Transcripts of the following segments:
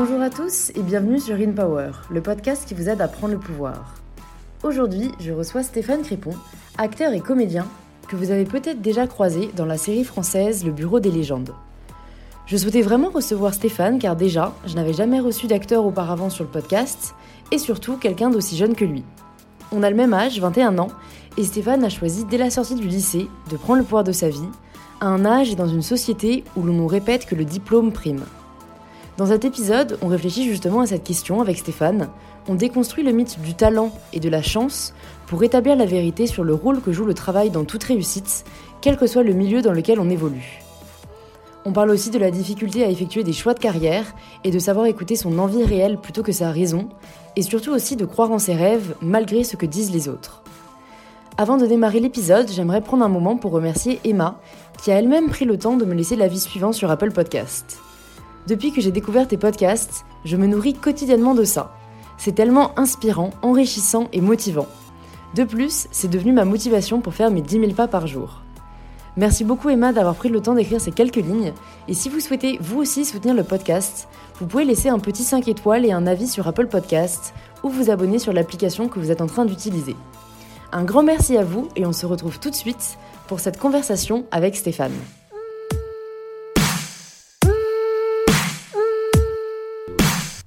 Bonjour à tous et bienvenue sur InPower, le podcast qui vous aide à prendre le pouvoir. Aujourd'hui, je reçois Stéphane Crépon, acteur et comédien, que vous avez peut-être déjà croisé dans la série française Le Bureau des Légendes. Je souhaitais vraiment recevoir Stéphane car déjà, je n'avais jamais reçu d'acteur auparavant sur le podcast et surtout quelqu'un d'aussi jeune que lui. On a le même âge, 21 ans, et Stéphane a choisi dès la sortie du lycée de prendre le pouvoir de sa vie, à un âge et dans une société où l'on nous répète que le diplôme prime. Dans cet épisode, on réfléchit justement à cette question avec Stéphane, on déconstruit le mythe du talent et de la chance pour établir la vérité sur le rôle que joue le travail dans toute réussite, quel que soit le milieu dans lequel on évolue. On parle aussi de la difficulté à effectuer des choix de carrière et de savoir écouter son envie réelle plutôt que sa raison, et surtout aussi de croire en ses rêves malgré ce que disent les autres. Avant de démarrer l'épisode, j'aimerais prendre un moment pour remercier Emma, qui a elle-même pris le temps de me laisser l'avis suivant sur Apple Podcasts. Depuis que j'ai découvert tes podcasts, je me nourris quotidiennement de ça. C'est tellement inspirant, enrichissant et motivant. De plus, c'est devenu ma motivation pour faire mes 10 000 pas par jour. Merci beaucoup Emma d'avoir pris le temps d'écrire ces quelques lignes, et si vous souhaitez vous aussi soutenir le podcast, vous pouvez laisser un petit 5 étoiles et un avis sur Apple Podcasts, ou vous abonner sur l'application que vous êtes en train d'utiliser. Un grand merci à vous, et on se retrouve tout de suite pour cette conversation avec Stéphane.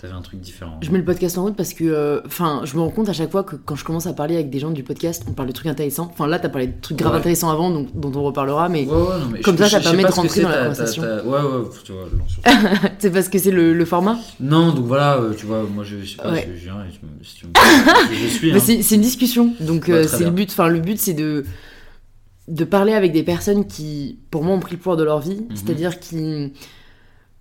T'avais un truc différent. Je mets le podcast en route parce que, enfin, je me rends compte à chaque fois que quand je commence à parler avec des gens du podcast, on parle de trucs intéressants. Enfin, là, t'as parlé de trucs grave intéressants avant, donc dont on reparlera, mais, non, mais comme ça permet de rentrer dans la conversation. Ouais, tu vois. C'est parce que c'est le format. Non, donc voilà, tu vois, moi je sais pas, je viens et je suis. Hein. C'est une discussion, donc c'est le but. Enfin, le but c'est de parler avec des personnes qui, pour moi, ont pris le pouvoir de leur vie, c'est-à-dire qui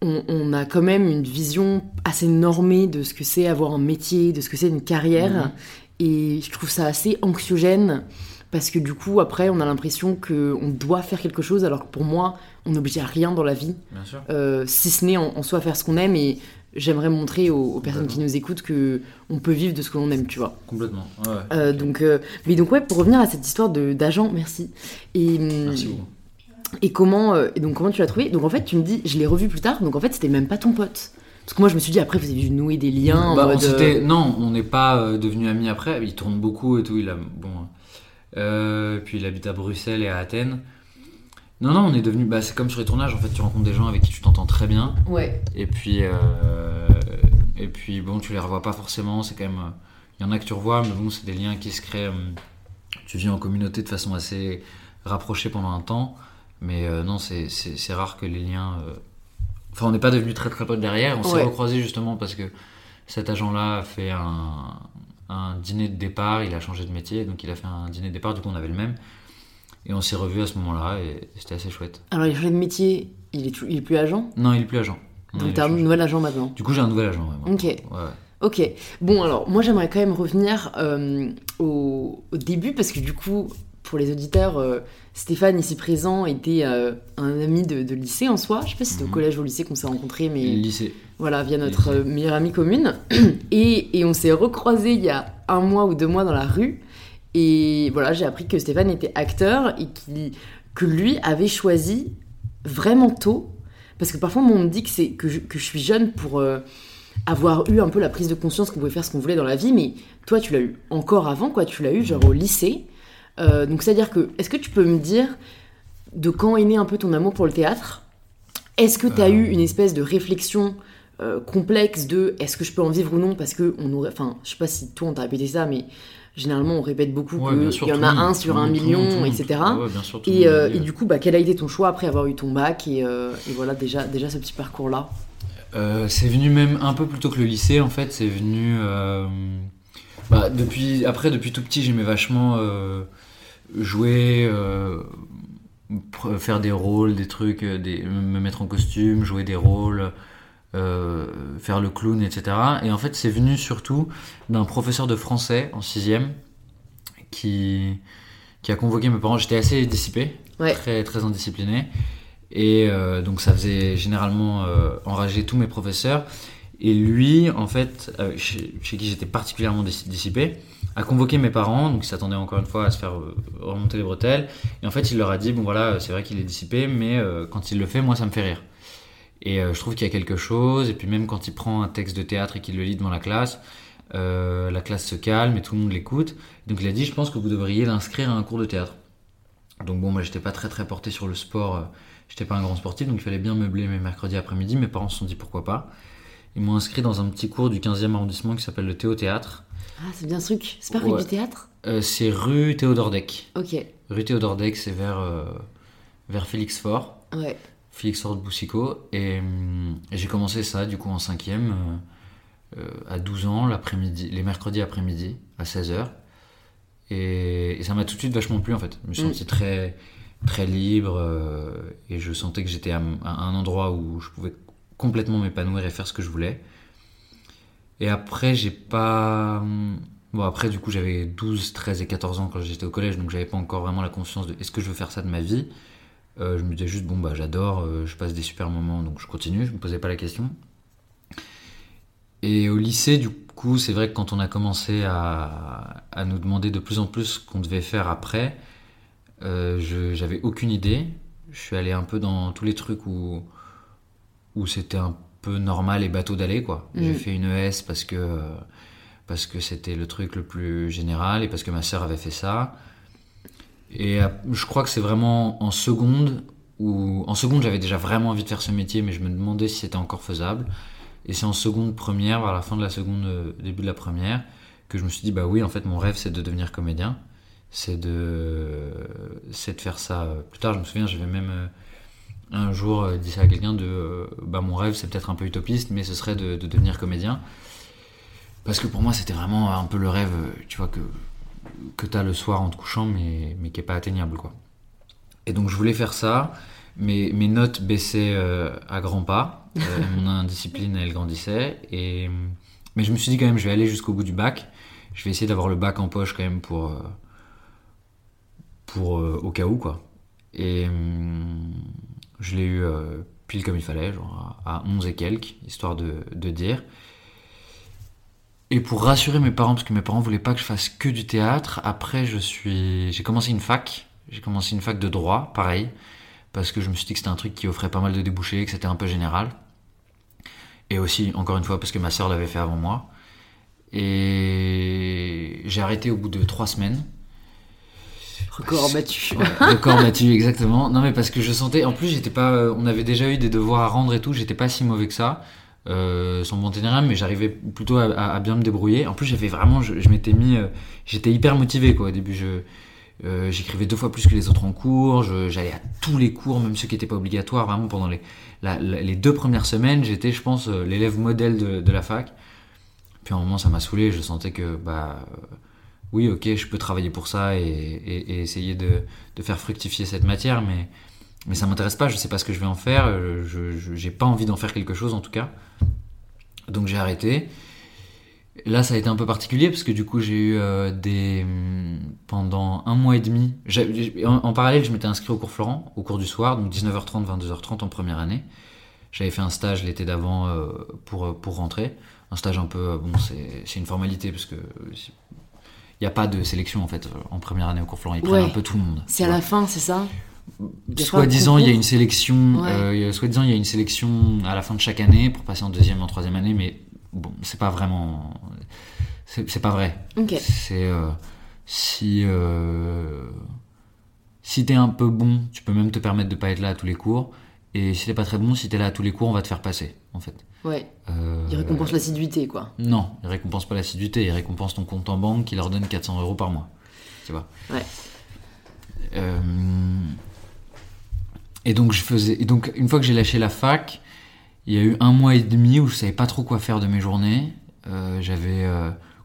on a quand même une vision assez normée de ce que c'est avoir un métier, de ce que c'est une carrière. Et je trouve ça assez anxiogène parce que du coup, après, on a l'impression qu'on doit faire quelque chose alors que pour moi, on n'oblige à rien dans la vie. Bien sûr. Si ce n'est en soi faire ce qu'on aime. Et j'aimerais montrer aux personnes qui nous écoutent qu'on peut vivre de ce que l'on aime, tu vois. Complètement, ouais. Donc ouais, pour revenir à cette histoire d'agent, merci. Merci beaucoup. Et comment tu l'as trouvé? Donc en fait, tu me dis, je l'ai revu plus tard, donc en fait, c'était même pas ton pote. Parce que moi, je me suis dit, après, vous avez dû nouer des liens. Bah, non, on n'est pas devenus amis après. Il tourne beaucoup et tout. Puis il habite à Bruxelles et à Athènes. Non, on est devenus. Bah, c'est comme sur les tournages, en fait, tu rencontres des gens avec qui tu t'entends très bien. Ouais. Et puis bon, tu les revois pas forcément. C'est quand même. Il y en a que tu revois, mais bon, c'est des liens qui se créent. Tu vis en communauté de façon assez rapprochée pendant un temps. Mais non, c'est rare que les liens. Enfin, on n'est pas devenus très très potes derrière. On s'est recroisés justement parce que cet agent-là a fait un dîner de départ. Il a changé de métier, donc il a fait un dîner de départ. Du coup, on avait le même. Et on s'est revus à ce moment-là et c'était assez chouette. Alors, il a changé de métier, il est plus agent ? Non, il est plus agent. Donc, t'as un nouvel agent maintenant ? Du coup, j'ai un nouvel agent, ouais. Ok. Ouais. Ok. Bon, alors, moi, j'aimerais quand même revenir au début parce que du coup. Pour les auditeurs, Stéphane, ici présent, était un ami de lycée en soi. Je ne sais pas si c'était au collège ou au lycée qu'on s'est rencontrés, mais lycée. Voilà, via notre meilleure amie commune. Et on s'est recroisés il y a un mois ou 2 mois dans la rue. Et voilà, j'ai appris que Stéphane était acteur et que lui avait choisi vraiment tôt. Parce que parfois, moi, on me dit que je suis jeune pour avoir eu un peu la prise de conscience qu'on pouvait faire ce qu'on voulait dans la vie. Mais toi, tu l'as eu encore avant, quoi. Tu l'as eu genre au lycée. Donc c'est-à-dire que, est-ce que tu peux me dire de quand est né un peu ton amour pour le théâtre ? Est-ce que tu as eu une espèce de réflexion complexe de est-ce que je peux en vivre ou non ? Parce que, enfin, je sais pas si toi on t'a répété ça, mais généralement on répète beaucoup qu'il y en a un sur 1 million, etc. Et du coup, bah, quel a été ton choix après avoir eu ton bac et voilà déjà ce petit parcours-là ? C'est venu même un peu plus tôt que le lycée, en fait, c'est venu... Bah, depuis tout petit, j'aimais vachement jouer, faire des rôles, des trucs, me mettre en costume, jouer des rôles, faire le clown, etc. Et en fait, c'est venu surtout d'un professeur de français en 6e qui a convoqué mes parents. J'étais assez dissipé, très, très indiscipliné. Et donc, ça faisait généralement enrager tous mes professeurs. Et lui, en fait, chez qui j'étais particulièrement dissipé, a convoqué mes parents, donc ils s'attendaient encore une fois à se faire remonter les bretelles. Et en fait, il leur a dit, bon voilà, c'est vrai qu'il est dissipé, mais quand il le fait, moi, ça me fait rire. Et je trouve qu'il y a quelque chose. Et puis même quand il prend un texte de théâtre et qu'il le lit devant la classe se calme et tout le monde l'écoute. Donc il a dit, je pense que vous devriez l'inscrire à un cours de théâtre. Donc bon, moi j'étais pas très très porté sur le sport, j'étais pas un grand sportif, donc il fallait bien meubler mes mercredis après-midi. Mes parents se sont dit pourquoi pas. Ils m'ont inscrit dans un petit cours du 15e arrondissement qui s'appelle le Théo Théâtre. Ah, c'est bien ce truc, c'est pas rue du théâtre ? C'est rue Théodore Deck. Ok. Rue Théodore Deck, c'est vers Félix Faure. Ouais. Félix Faure de Boucicaut. Et j'ai commencé ça du coup en 5e, à 12 ans, l'après-midi, les mercredis après-midi, à 16h. Et ça m'a tout de suite vachement plu en fait. Je me sentais très, très libre et je sentais que j'étais à un endroit où je pouvais complètement m'épanouir et faire ce que je voulais. Et après, j'ai pas... Bon, après, du coup, j'avais 12, 13 et 14 ans quand j'étais au collège, donc j'avais pas encore vraiment la conscience de « est-ce que je veux faire ça de ma vie ?» Je me disais juste « bon, bah, j'adore, je passe des super moments, donc je continue », je me posais pas la question. Et au lycée, du coup, c'est vrai que quand on a commencé à nous demander de plus en plus ce qu'on devait faire après, j'avais aucune idée. Je suis allé un peu dans tous les trucs où c'était un peu normal et bateau d'aller, quoi. J'ai fait une ES parce que c'était le truc le plus général et parce que ma sœur avait fait ça. Et je crois que c'est vraiment en seconde j'avais déjà vraiment envie de faire ce métier, mais je me demandais si c'était encore faisable. Et c'est en seconde première, vers la fin de la seconde, début de la première, que je me suis dit, bah oui, en fait, mon rêve, c'est de devenir comédien. C'est de faire ça plus tard. Je me souviens, j'avais même un jour dit ça à quelqu'un bah mon rêve, c'est peut-être un peu utopiste, mais ce serait de devenir comédien. Parce que pour moi, c'était vraiment un peu le rêve, tu vois, que t'as le soir en te couchant, mais qui est pas atteignable, quoi. Et donc, je voulais faire ça. Mes notes baissaient à grands pas, mon indiscipline elle grandissait, mais je me suis dit quand même je vais aller jusqu'au bout du bac, je vais essayer d'avoir le bac en poche quand même pour au cas où quoi. Et je l'ai eu pile comme il fallait, genre à 11 et quelques, histoire de dire. Et pour rassurer mes parents, parce que mes parents voulaient pas que je fasse que du théâtre, après j'ai commencé une fac de droit, pareil, parce que je me suis dit que c'était un truc qui offrait pas mal de débouchés, que c'était un peu général. Et aussi, encore une fois, parce que ma sœur l'avait fait avant moi. Et j'ai arrêté au bout de 3 semaines. Record battu. Ouais, record battu, exactement. Non mais parce que je sentais... En plus, j'étais pas... on avait déjà eu des devoirs à rendre et tout, j'étais pas si mauvais que ça, sans bon ténérable, mais j'arrivais plutôt à bien me débrouiller. En plus, j'avais vraiment... Je m'étais mis... j'étais hyper motivé, quoi. Au début, j'écrivais 2 fois plus que les autres en cours, j'allais à tous les cours, même ceux qui n'étaient pas obligatoires, vraiment pendant les 2 premières semaines, j'étais je pense l'élève modèle de la fac. Puis à un moment ça m'a saoulé, je sentais que bah oui ok je peux travailler pour ça et essayer de faire fructifier cette matière, mais ça ne m'intéresse pas, je ne sais pas ce que je vais en faire, je n'ai pas envie d'en faire quelque chose en tout cas. Donc j'ai arrêté. Là, ça a été un peu particulier parce que du coup, j'ai eu pendant 1 mois et demi... En parallèle, je m'étais inscrit au cours Florent, au cours du soir, donc 19h30, 22h30 en première année. J'avais fait un stage l'été d'avant pour rentrer. Un stage un peu... Bon, c'est une formalité parce que... Il n'y a pas de sélection, en fait, en première année au cours Florent. Ils prennent un peu tout le monde. C'est voilà. À la fin, c'est ça ? Soi-disant, il y a une sélection... Ouais. Soi-disant, il y a une sélection à la fin de chaque année pour passer en 2e et en 3e année, mais... Bon, c'est pas vraiment... C'est pas vrai. Okay. C'est... si t'es un peu bon, tu peux même te permettre de pas être là à tous les cours. Et si t'es pas très bon, si t'es là à tous les cours, on va te faire passer, en fait. Ouais. Ils récompensent l'assiduité, quoi. Non, ils récompensent pas l'assiduité. Ils récompensent ton compte en banque qui leur donne 400 € par mois. Tu vois. Ouais. Et donc, une fois que j'ai lâché la fac... Il y a eu 1 mois et demi où je savais pas trop quoi faire de mes journées. J'avais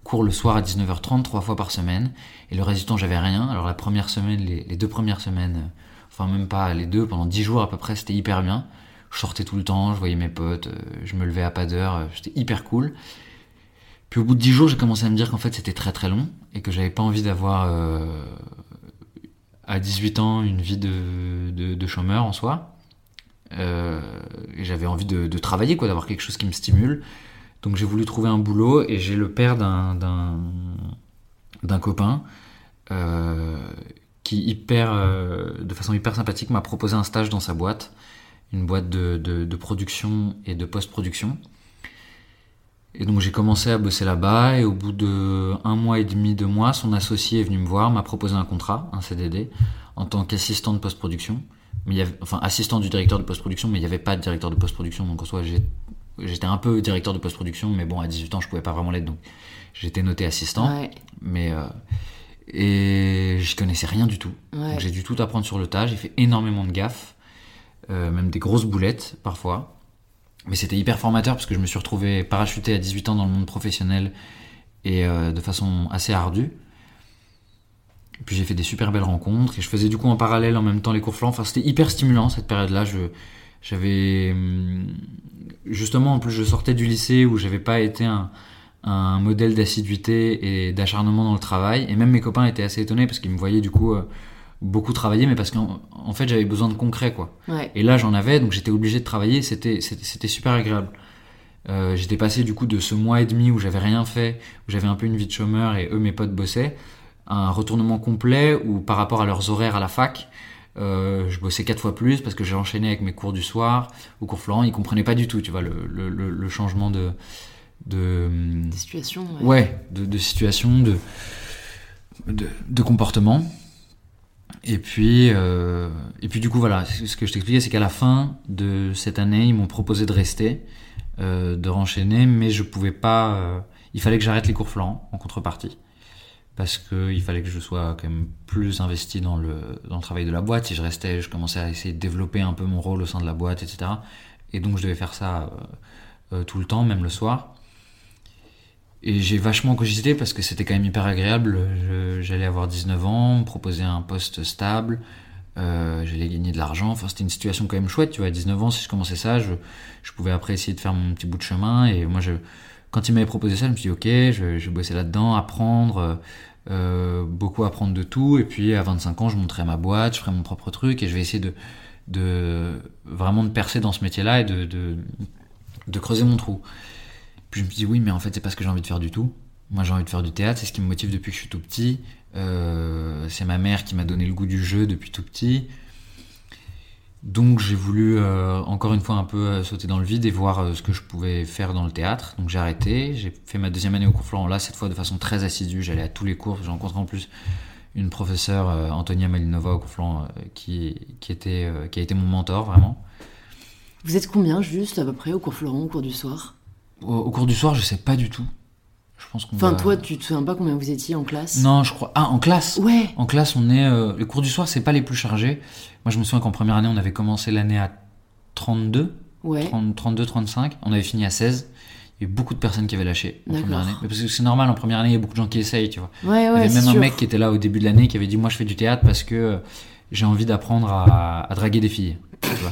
cours le soir à 19h30, 3 fois par semaine. Et le reste du temps, j'avais rien. Alors la première semaine, les 2 premières semaines, enfin même pas les 2, pendant 10 jours à peu près, c'était hyper bien. Je sortais tout le temps, je voyais mes potes, je me levais à pas d'heure, c'était hyper cool. Puis au bout de 10 jours, j'ai commencé à me dire qu'en fait c'était très très long et que j'avais pas envie d'avoir à 18 ans une vie de chômeur en soi. Et j'avais envie de travailler quoi, d'avoir quelque chose qui me stimule, donc j'ai voulu trouver un boulot et j'ai le père d'un copain qui de façon hyper sympathique m'a proposé un stage dans sa boîte, une boîte de production et de post-production. Et donc j'ai commencé à bosser là-bas, et au bout de 1 mois et demi, 2 mois, son associé est venu me voir, m'a proposé un contrat, un CDD, en tant qu'assistant de post-production. Mais il y avait, enfin, assistant du directeur de post-production, mais il n'y avait pas de directeur de post-production, donc en soi j'étais un peu directeur de post-production, mais bon, à 18 ans je pouvais pas vraiment l'être, donc j'étais noté assistant, ouais. Mais et j'y connaissais rien du tout, ouais. Donc j'ai dû tout apprendre sur le tas, j'ai fait énormément de gaffes, même des grosses boulettes parfois. Mais c'était hyper formateur, parce que je me suis retrouvé parachuté à 18 ans dans le monde professionnel, et de façon assez ardue. Et puis j'ai fait des super belles rencontres, et je faisais du coup en parallèle en même temps les cours Florent. Enfin, c'était hyper stimulant cette période-là. J'avais justement, en plus je sortais du lycée où j'avais pas été un modèle d'assiduité et d'acharnement dans le travail, et même mes copains étaient assez étonnés parce qu'ils me voyaient du coup beaucoup travaillé, mais parce qu'en fait j'avais besoin de concret, quoi. Ouais. Et là j'en avais, donc j'étais obligé de travailler, c'était super agréable. J'étais passé du coup de ce 1 mois et demi où j'avais rien fait, où j'avais un peu une vie de chômeur et eux mes potes bossaient, à un retournement complet où par rapport à leurs horaires à la fac, je bossais 4 fois plus parce que j'ai enchaîné avec mes cours du soir, au cours Florent. Ils comprenaient pas du tout, tu vois, le changement de situation, ouais, de situation, de comportement. Et puis du coup voilà, ce que je t'expliquais, c'est qu'à la fin de cette année, ils m'ont proposé de rester, de renchaîner, mais je pouvais pas. Il fallait que j'arrête les cours Florent en contrepartie, parce que il fallait que je sois quand même plus investi dans le travail de la boîte. Si je restais, je commençais à essayer de développer un peu mon rôle au sein de la boîte, etc. Et donc je devais faire ça tout le temps, même le soir. Et j'ai vachement cogité parce que c'était quand même hyper agréable. J'allais avoir 19 ans, on me proposait un poste stable, j'allais gagner de l'argent. Enfin, c'était une situation quand même chouette, tu vois. À 19 ans, si je commençais ça, je pouvais après essayer de faire mon petit bout de chemin. Et moi, quand ils m'avaient proposé ça, je me suis dit, ok, je bossais là-dedans, apprendre, beaucoup apprendre de tout. Et puis, à 25 ans, je monterai ma boîte, je ferai mon propre truc et je vais essayer de vraiment de percer dans ce métier-là et de creuser mon trou. Je me dis oui, mais en fait c'est pas ce que j'ai envie de faire du tout. Moi j'ai envie de faire du théâtre, c'est ce qui me motive depuis que je suis tout petit. C'est ma mère qui m'a donné le goût du jeu depuis tout petit. Donc j'ai voulu encore une fois un peu sauter dans le vide et voir ce que je pouvais faire dans le théâtre. Donc j'ai arrêté, j'ai fait ma 2e année au cours Florent, là cette fois de façon très assidue, j'allais à tous les cours. J'ai rencontré en plus une professeure, Antonia Malinova au cours Florent, qui a été mon mentor vraiment. Vous êtes combien juste à peu près au cours Florent, au cours du soir? Au cours du soir, je sais pas du tout. Je pense qu'on. Enfin, toi, tu te souviens pas combien vous étiez en classe? Non, je crois. Ah, en classe? Ouais. En classe, on est. Les cours du soir, c'est pas les plus chargés. Moi, je me souviens qu'en première année, on avait commencé l'année à 32. Ouais. 32, 35. On avait fini à 16. Il y avait beaucoup de personnes qui avaient lâché en première année. Mais parce que c'est normal, en première année, il y a beaucoup de gens qui essayent, tu vois. Ouais, ouais. Il y avait même un mec qui était là au début de l'année qui avait dit : moi, je fais du théâtre parce que j'ai envie d'apprendre à draguer des filles. Tu vois.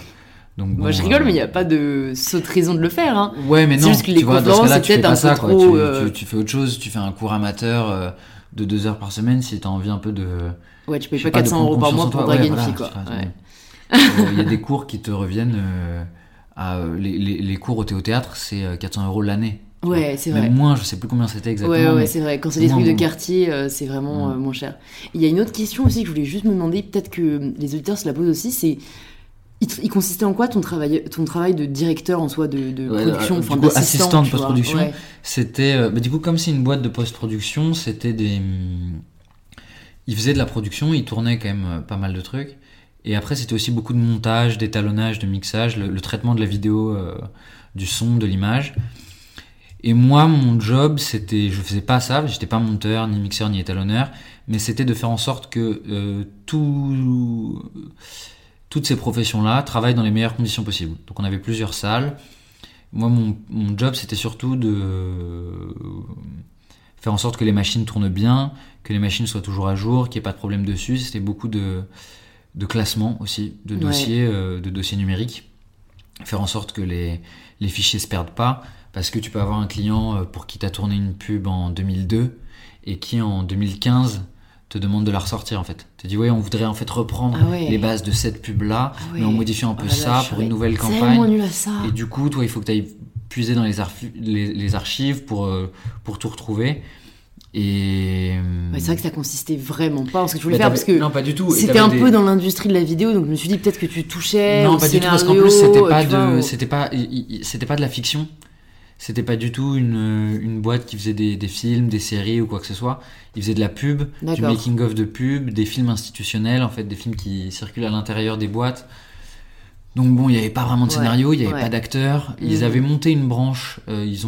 Donc, bon, moi je rigole, mais il n'y a pas de sotte raison de le faire, hein. Ouais, mais c'est non, juste que les conférences, c'est peut-être un peu trop. Tu fais autre chose, tu fais un cours amateur de 2 heures par semaine si t'as envie un peu de. Ouais, tu payes pas 400 € par mois pour draguer une fille, quoi. Il y a des cours qui te reviennent. Les cours au théâtre, c'est 400 € l'année. Ouais, c'est vrai. Même moins, je sais plus combien c'était exactement. Ouais, ouais, c'est vrai. Quand c'est des trucs de quartier, c'est vraiment moins cher. Il y a une autre question aussi que je voulais juste me demander, peut-être que les auditeurs se la posent aussi, c'est. Il consistait en quoi ton travail de directeur en soi, de production, enfin d'assistant de post-production, ouais. C'était bah, du coup comme c'est une boîte de post-production, c'était des. Ils faisaient de la production, ils tournaient quand même pas mal de trucs, et après c'était aussi beaucoup de montage, d'étalonnage, de mixage, le traitement de la vidéo, du son, de l'image. Et moi, mon job, c'était, je faisais pas ça, j'étais pas monteur, ni mixeur, ni étalonneur, mais c'était de faire en sorte que toutes ces professions-là travaillent dans les meilleures conditions possibles. Donc on avait plusieurs salles. Moi, mon job, c'était surtout de faire en sorte que les machines tournent bien, que les machines soient toujours à jour, qu'il n'y ait pas de problème dessus. C'était beaucoup de classement aussi, de dossiers, ouais. De dossiers numériques. Faire en sorte que les fichiers se perdent pas, parce que tu peux avoir un client pour qui tu as tourné une pub en 2002 et qui, en 2015... te demande de la ressortir en fait. Tu dis ouais, on voudrait en fait reprendre les bases de cette pub là, mais en modifiant un peu ça pour une nouvelle campagne. Nul à ça. Et du coup, toi, il faut que tu ailles puiser dans les archives pour tout retrouver. Et... ouais, c'est vrai que ça consistait vraiment pas en ce que tu voulais faire, parce que non, pas du tout. C'était un peu dans l'industrie de la vidéo, donc je me suis dit peut-être que tu touchais. Non, pas du tout, parce qu'en plus c'était pas de la fiction. C'était pas du tout une boîte qui faisait des films, des séries ou quoi que ce soit. Ils faisaient de la pub, du making of de pub, des films institutionnels en fait, des films qui circulent à l'intérieur des boîtes. Donc bon, il n'y avait pas vraiment de scénario, il n'y avait pas d'acteurs. Ils avaient monté une branche, de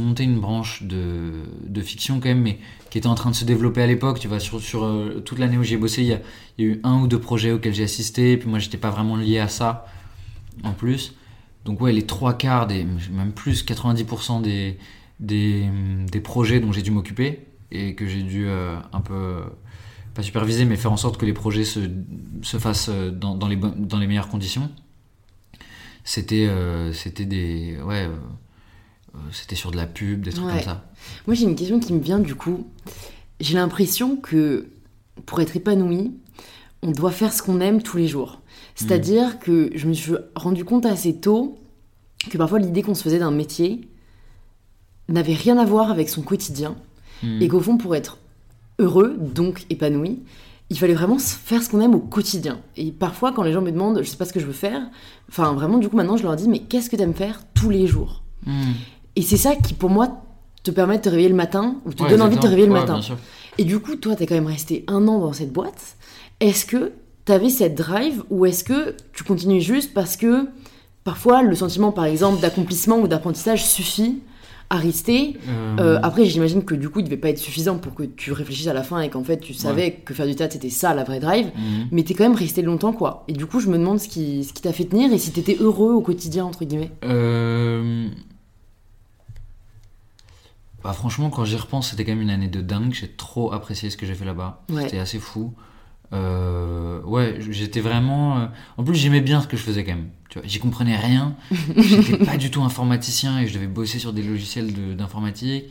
fiction quand même, mais qui était en train de se développer à l'époque. Tu vois, sur toute l'année où j'ai bossé, il y a eu un ou deux projets auxquels j'ai assisté. Puis moi, j'étais pas vraiment lié à ça, en plus. Donc ouais, les 3/4, même plus, 90% des projets dont j'ai dû m'occuper et que j'ai dû un peu... pas superviser, mais faire en sorte que les projets se fassent dans les meilleures conditions. C'était sur de la pub, des trucs comme ça. Moi, j'ai une question qui me vient du coup. J'ai l'impression que pour être épanoui, on doit faire ce qu'on aime tous les jours. C'est-à-dire que je me suis rendu compte assez tôt que parfois l'idée qu'on se faisait d'un métier n'avait rien à voir avec son quotidien et qu'au fond, pour être heureux, donc épanoui, il fallait vraiment faire ce qu'on aime au quotidien. Et parfois, quand les gens me demandent, je sais pas ce que je veux faire, enfin vraiment, du coup, maintenant, je leur dis, mais qu'est-ce que t'aimes faire tous les jours? Et c'est ça qui, pour moi, te permet de te réveiller le matin, ou te donne envie de te réveiller le matin. Et du coup, toi, t'es quand même resté 1 an dans cette boîte. Est-ce que t'avais cette drive, ou est-ce que tu continues juste parce que, parfois, le sentiment, par exemple, d'accomplissement ou d'apprentissage suffit à rester. Après, j'imagine que du coup, il devait pas être suffisant pour que tu réfléchisses à la fin et qu'en fait, tu savais que faire du théâtre, c'était ça, la vraie drive. Mais t'es quand même resté longtemps, quoi. Et du coup, je me demande ce qui t'a fait tenir et si t'étais heureux au quotidien, entre guillemets. Bah, franchement, quand j'y repense, c'était quand même une année de dingue. J'ai trop apprécié ce que j'ai fait là-bas. Ouais. C'était assez fou. J'étais vraiment... En plus, j'aimais bien ce que je faisais quand même. Tu vois, j'y comprenais rien. J'étais pas du tout informaticien et je devais bosser sur des logiciels d'informatique.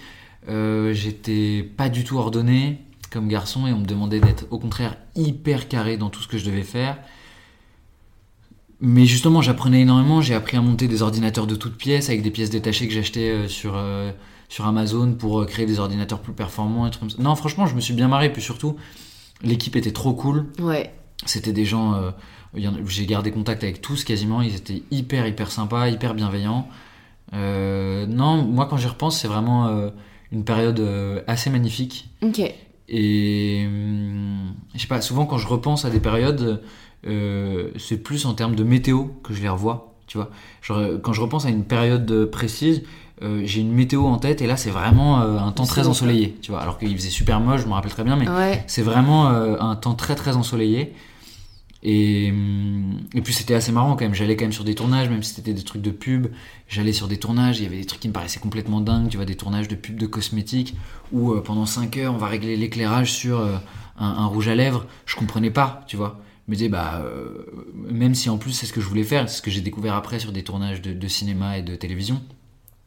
J'étais pas du tout ordonné comme garçon et on me demandait d'être au contraire hyper carré dans tout ce que je devais faire. Mais justement, j'apprenais énormément. J'ai appris à monter des ordinateurs de toutes pièces avec des pièces détachées que j'achetais sur Amazon pour créer des ordinateurs plus performants. Et trucs comme ça. Non, franchement, je me suis bien marré. Puis surtout... l'équipe était trop cool. Ouais. C'était des gens... j'ai gardé contact avec tous quasiment. Ils étaient hyper, hyper sympas, hyper bienveillants. Non, moi, quand j'y repense, c'est vraiment une période assez magnifique. Ok. Et... je sais pas, souvent, quand je repense à des périodes, c'est plus en termes de météo que je les revois. Tu vois, genre, quand je repense à une période précise... j'ai une météo en tête et là c'est vraiment un temps très ensoleillé, tu vois, alors qu'il faisait super moche, je me rappelle très bien, mais c'est vraiment un temps très très ensoleillé et puis c'était assez marrant quand même. J'allais quand même sur des tournages, même si c'était des trucs de pub, j'allais sur des tournages, il y avait des trucs qui me paraissaient complètement dingues, tu vois, des tournages de pub de cosmétiques où pendant 5 heures on va régler l'éclairage sur un rouge à lèvres. Je comprenais pas, tu vois, je me disais même si en plus c'est ce que je voulais faire, c'est ce que j'ai découvert après sur des tournages de cinéma et de télévision,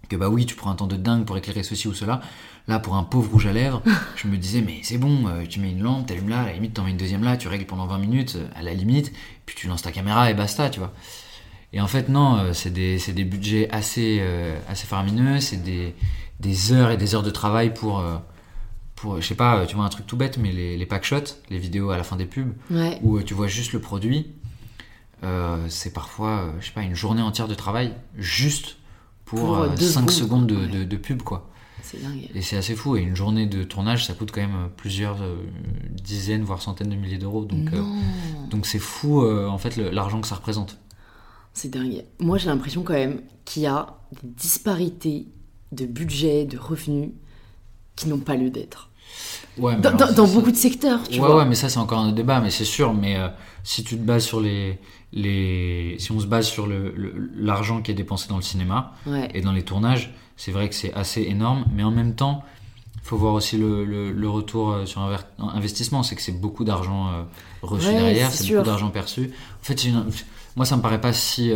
que bah oui, tu prends un temps de dingue pour éclairer ceci ou cela. Là, pour un pauvre rouge à lèvres, je me disais, mais c'est bon, tu mets une lampe, t'allumes là, à la limite, t'en mets une deuxième là, tu règles pendant 20 minutes, à la limite, puis tu lances ta caméra et basta, tu vois. Et en fait, non, c'est des budgets assez faramineux, c'est des heures et des heures de travail pour je sais pas, tu vois, un truc tout bête, mais les pack shots, les vidéos à la fin des pubs, où tu vois juste le produit, c'est parfois, je sais pas, une journée entière de travail, juste pour 5 secondes de pub, quoi. C'est dingue. Et c'est assez fou. Et une journée de tournage, ça coûte quand même plusieurs dizaines, voire centaines de milliers d'euros. Donc c'est fou, en fait, l'argent que ça représente. C'est dingue. Moi, j'ai l'impression quand même qu'il y a des disparités de budget, de revenus, qui n'ont pas lieu d'être. Ouais, mais dans beaucoup de secteurs, tu vois. Ouais, mais ça, c'est encore un débat, mais c'est sûr. Mais si tu te bases sur si on se base sur l'argent qui est dépensé dans le cinéma et dans les tournages, c'est vrai que c'est assez énorme, mais en même temps il faut voir aussi le retour sur investissement, c'est que c'est beaucoup d'argent reçu derrière, c'est beaucoup d'argent perçu. En fait, moi ça me paraît pas si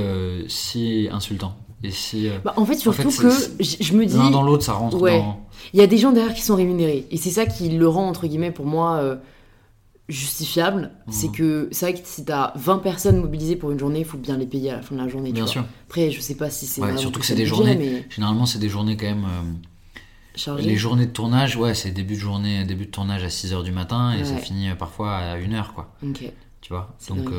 insultant. Et si, en fait, surtout que je me dis... l'un dans l'autre, ça rentre dans... Il y a des gens derrière qui sont rémunérés, et c'est ça qui le rend, entre guillemets, pour moi... justifiable, c'est que c'est vrai que si t'as 20 personnes mobilisées pour une journée, il faut bien les payer à la fin de la journée. Bien sûr. Après, je sais pas si c'est... surtout que c'est des journées... Généralement, c'est des journées quand même... chargé. Les journées de tournage, ouais, c'est début de tournage à 6h du matin et ouais. Ça finit parfois à 1h, quoi. Ok. Tu vois. C'est donc,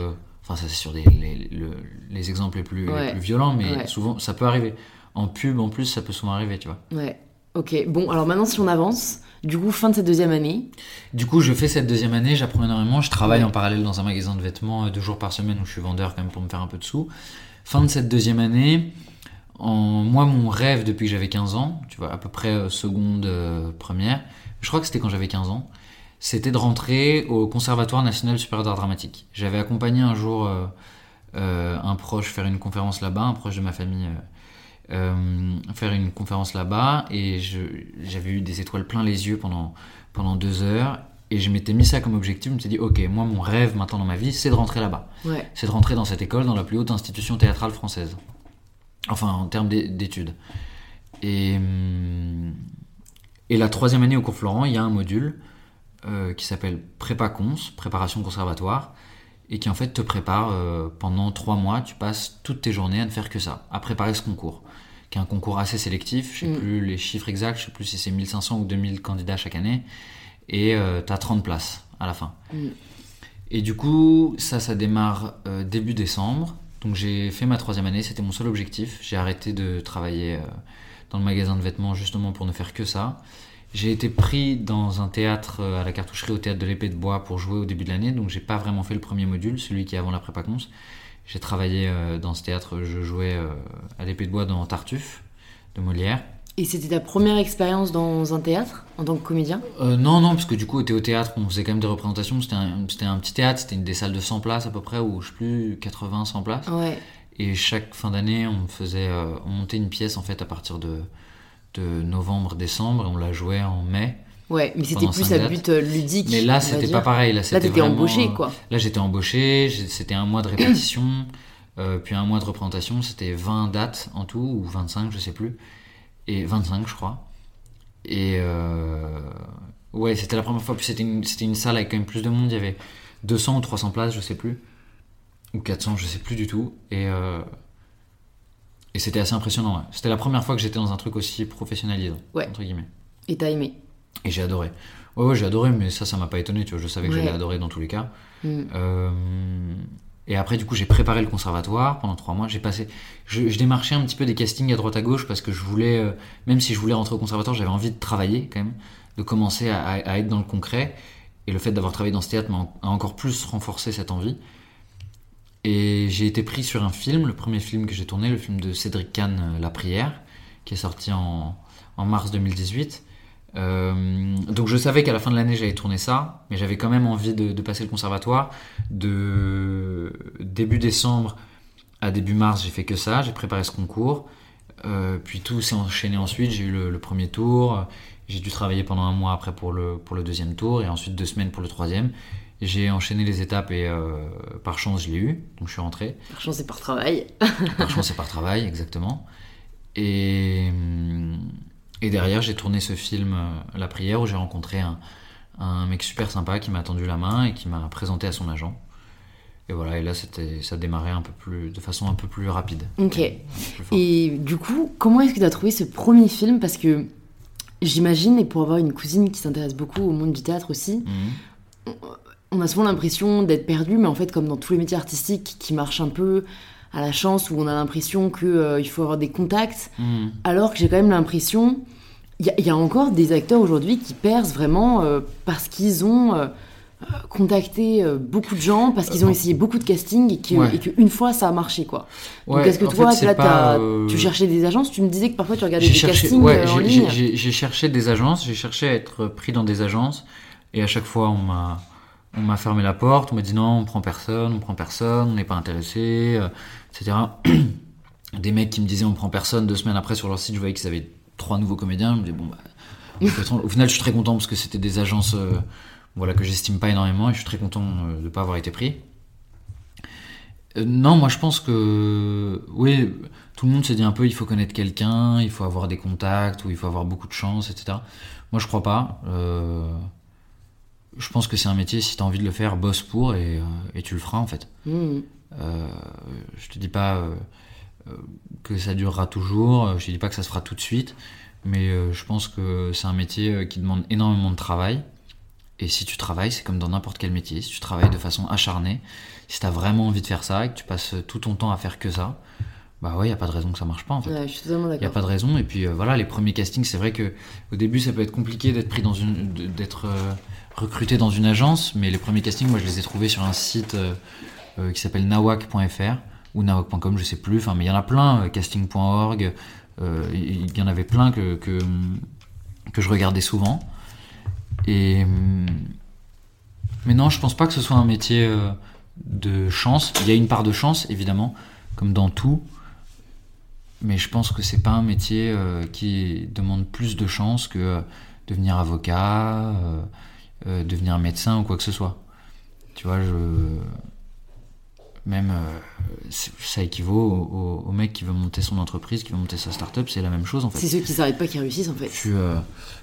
enfin, ça c'est sur les exemples les plus violents, mais souvent, ça peut arriver. En pub, en plus, ça peut souvent arriver, tu vois. Ouais. Ok. Bon, alors maintenant, si on avance, du coup, fin de cette deuxième année. Du coup, je fais cette deuxième année, j'apprends énormément, je travaille en parallèle dans un magasin de vêtements 2 jours par semaine où je suis vendeur quand même pour me faire un peu de sous. Fin de cette deuxième année, moi, mon rêve depuis que j'avais 15 ans, tu vois, à peu près seconde, première, je crois que c'était quand j'avais 15 ans, c'était de rentrer au Conservatoire National Supérieur d'Art Dramatique. J'avais accompagné un jour un proche faire une conférence là-bas, un proche de ma famille faire une conférence là-bas, et j'avais eu des étoiles plein les yeux pendant 2 heures, et je m'étais mis ça comme objectif. Je me suis dit, ok, moi mon rêve maintenant dans ma vie, c'est de rentrer là-bas, c'est de rentrer dans cette école, dans la plus haute institution théâtrale française, enfin en termes d'études. Et la troisième année au Cours Florent, il y a un module qui s'appelle Prépa Cons, préparation conservatoire, et qui en fait te prépare pendant 3 mois. Tu passes toutes tes journées à ne faire que ça, à préparer ce concours, qui est un concours assez sélectif. Je ne sais plus les chiffres exacts, je ne sais plus si c'est 1500 ou 2000 candidats chaque année, et tu as 30 places à la fin. Et du coup, ça démarre début décembre. Donc j'ai fait ma troisième année, c'était mon seul objectif. J'ai arrêté de travailler dans le magasin de vêtements justement pour ne faire que ça. J'ai été pris dans un théâtre à la Cartoucherie, au Théâtre de l'Épée de Bois, pour jouer au début de l'année, donc j'ai pas vraiment fait le premier module, celui qui est avant la prépa cons. J'ai travaillé dans ce théâtre, je jouais à l'Épée de Bois dans Tartuffe de Molière. Et c'était ta première expérience dans un théâtre en tant que comédien ? Non, parce que du coup, au théâtre, on faisait quand même des représentations. C'était un petit théâtre, c'était des salles de 100 places à peu près, ou je sais plus, 80-100 places. Ouais. Et chaque fin d'année, on montait une pièce en fait à partir de novembre-décembre, on la jouait en mai. Ouais, mais c'était plus à but ludique. Mais là, c'était pas pareil. Là, t'étais vraiment... embauché, quoi. Là, j'étais embauché, c'était 1 mois de répétition, puis 1 mois de représentation, c'était 20 dates en tout, ou 25, je sais plus. Et 25, je crois. Et ouais, c'était la première fois, puis c'était une salle avec quand même plus de monde, il y avait 200 ou 300 places, je sais plus, ou 400, je sais plus du tout. Et c'était assez impressionnant, ouais. C'était la première fois que j'étais dans un truc aussi professionnalisant, entre guillemets. Et t'as aimé ? Et j'ai adoré. Ouais, j'ai adoré, mais ça m'a pas étonné, tu vois. Je savais que j'allais adorer dans tous les cas. Et après, du coup, j'ai préparé le conservatoire pendant 3 mois. Je démarchais un petit peu des castings à droite à gauche parce que je voulais, même si je voulais rentrer au conservatoire, j'avais envie de travailler quand même, de commencer à être dans le concret. Et le fait d'avoir travaillé dans ce théâtre m'a encore plus renforcé cette envie. Et j'ai été pris sur un film, le premier film que j'ai tourné, le film de Cédric Kahn, La Prière, qui est sorti en mars 2018. Donc je savais qu'à la fin de l'année j'allais tourner ça, mais j'avais quand même envie de passer le conservatoire. De début décembre à début mars, j'ai fait que ça, j'ai préparé ce concours, puis tout s'est enchaîné ensuite. J'ai eu le premier tour, j'ai dû travailler pendant 1 mois après pour le deuxième tour, et ensuite 2 semaines pour le troisième. J'ai enchaîné les étapes et par chance je l'ai eu, donc je suis rentré. Par chance et par travail. Par chance et par travail, exactement. Et derrière j'ai tourné ce film La Prière, où j'ai rencontré un mec super sympa qui m'a tendu la main et qui m'a présenté à son agent. Et voilà, et là ça démarrait de façon un peu plus rapide. Ok. Et du coup, comment est-ce que tu as trouvé ce premier film ? Parce que j'imagine, et pour avoir une cousine qui s'intéresse beaucoup au monde du théâtre aussi, on a souvent l'impression d'être perdu, mais en fait, comme dans tous les métiers artistiques qui marchent un peu à la chance, où on a l'impression qu'il faut avoir des contacts, alors que j'ai quand même l'impression... Il y a encore des acteurs aujourd'hui qui percent vraiment parce qu'ils ont contacté beaucoup de gens, parce qu'ils ont essayé beaucoup de castings et qu'une fois, ça a marché, quoi. Ouais. Donc, est-ce que toi, tu cherchais des agences ? Tu me disais que parfois, tu regardais castings en ligne. J'ai cherché des agences, j'ai cherché à être pris dans des agences, et à chaque fois, on m'a fermé la porte, on m'a dit non, on prend personne, on n'est pas intéressé, etc. Des mecs qui me disaient on prend personne, 2 semaines après sur leur site, je voyais qu'ils avaient 3 nouveaux comédiens. Je me disais bon, au final je suis très content parce que c'était des agences que j'estime pas énormément, et je suis très content de pas avoir été pris. Non, moi je pense que oui, tout le monde se dit un peu il faut connaître quelqu'un, il faut avoir des contacts, ou il faut avoir beaucoup de chance, etc. Moi je crois pas. Je pense que c'est un métier, si t'as envie de le faire, bosse pour et tu le feras en fait. Je te dis pas que ça durera toujours, je te dis pas que ça se fera tout de suite, Mais je pense que c'est un métier qui demande énormément de travail. Et si tu travailles, c'est comme dans n'importe quel métier. Si tu travailles de façon acharnée, si tu as vraiment envie de faire ça et que tu passes tout ton temps à faire que ça, bah ouais, il n'y a pas de raison que ça ne marche pas en fait. Ouais, je suis totalement d'accord. Il n'y a pas de raison. Et puis voilà, les premiers castings, c'est vrai qu'au début, ça peut être compliqué d'être pris dans une, d'être recruté dans une agence. Mais les premiers castings, moi, je les ai trouvés sur un site qui s'appelle nawak.fr ou nawak.com, je ne sais plus. Enfin, mais il y en a plein, casting.org. Il y en avait plein que je regardais souvent. Et mais non, je pense pas que ce soit un métier de chance. Il y a une part de chance évidemment, comme dans tout, mais je pense que c'est pas un métier qui demande plus de chance que devenir avocat, devenir médecin ou quoi que ce soit. Tu vois, ça équivaut au mec qui veut monter son entreprise, qui veut monter sa start-up, c'est la même chose en fait. C'est ceux qui s'arrêtent pas qui réussissent en fait.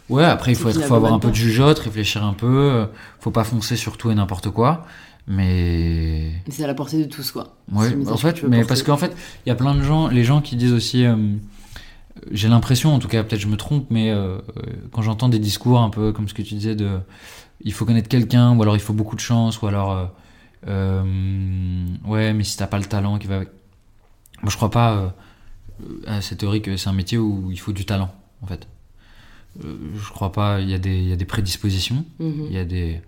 Ouais, après il faut avoir un peu de jugeote, réfléchir un peu, faut pas foncer sur tout et n'importe quoi, mais c'est à la portée de tous quoi. Ouais, en fait, mais parce qu'en fait, il y a plein de gens, les gens qui disent aussi j'ai l'impression en tout cas, peut-être je me trompe, mais quand j'entends des discours un peu comme ce que tu disais de il faut connaître quelqu'un ou alors il faut beaucoup de chance ou alors ouais, mais si t'as pas le talent qui va avec. Moi je crois pas à cette théorie que c'est un métier où il faut du talent en fait. Je crois pas, il y a des prédispositions, il y a des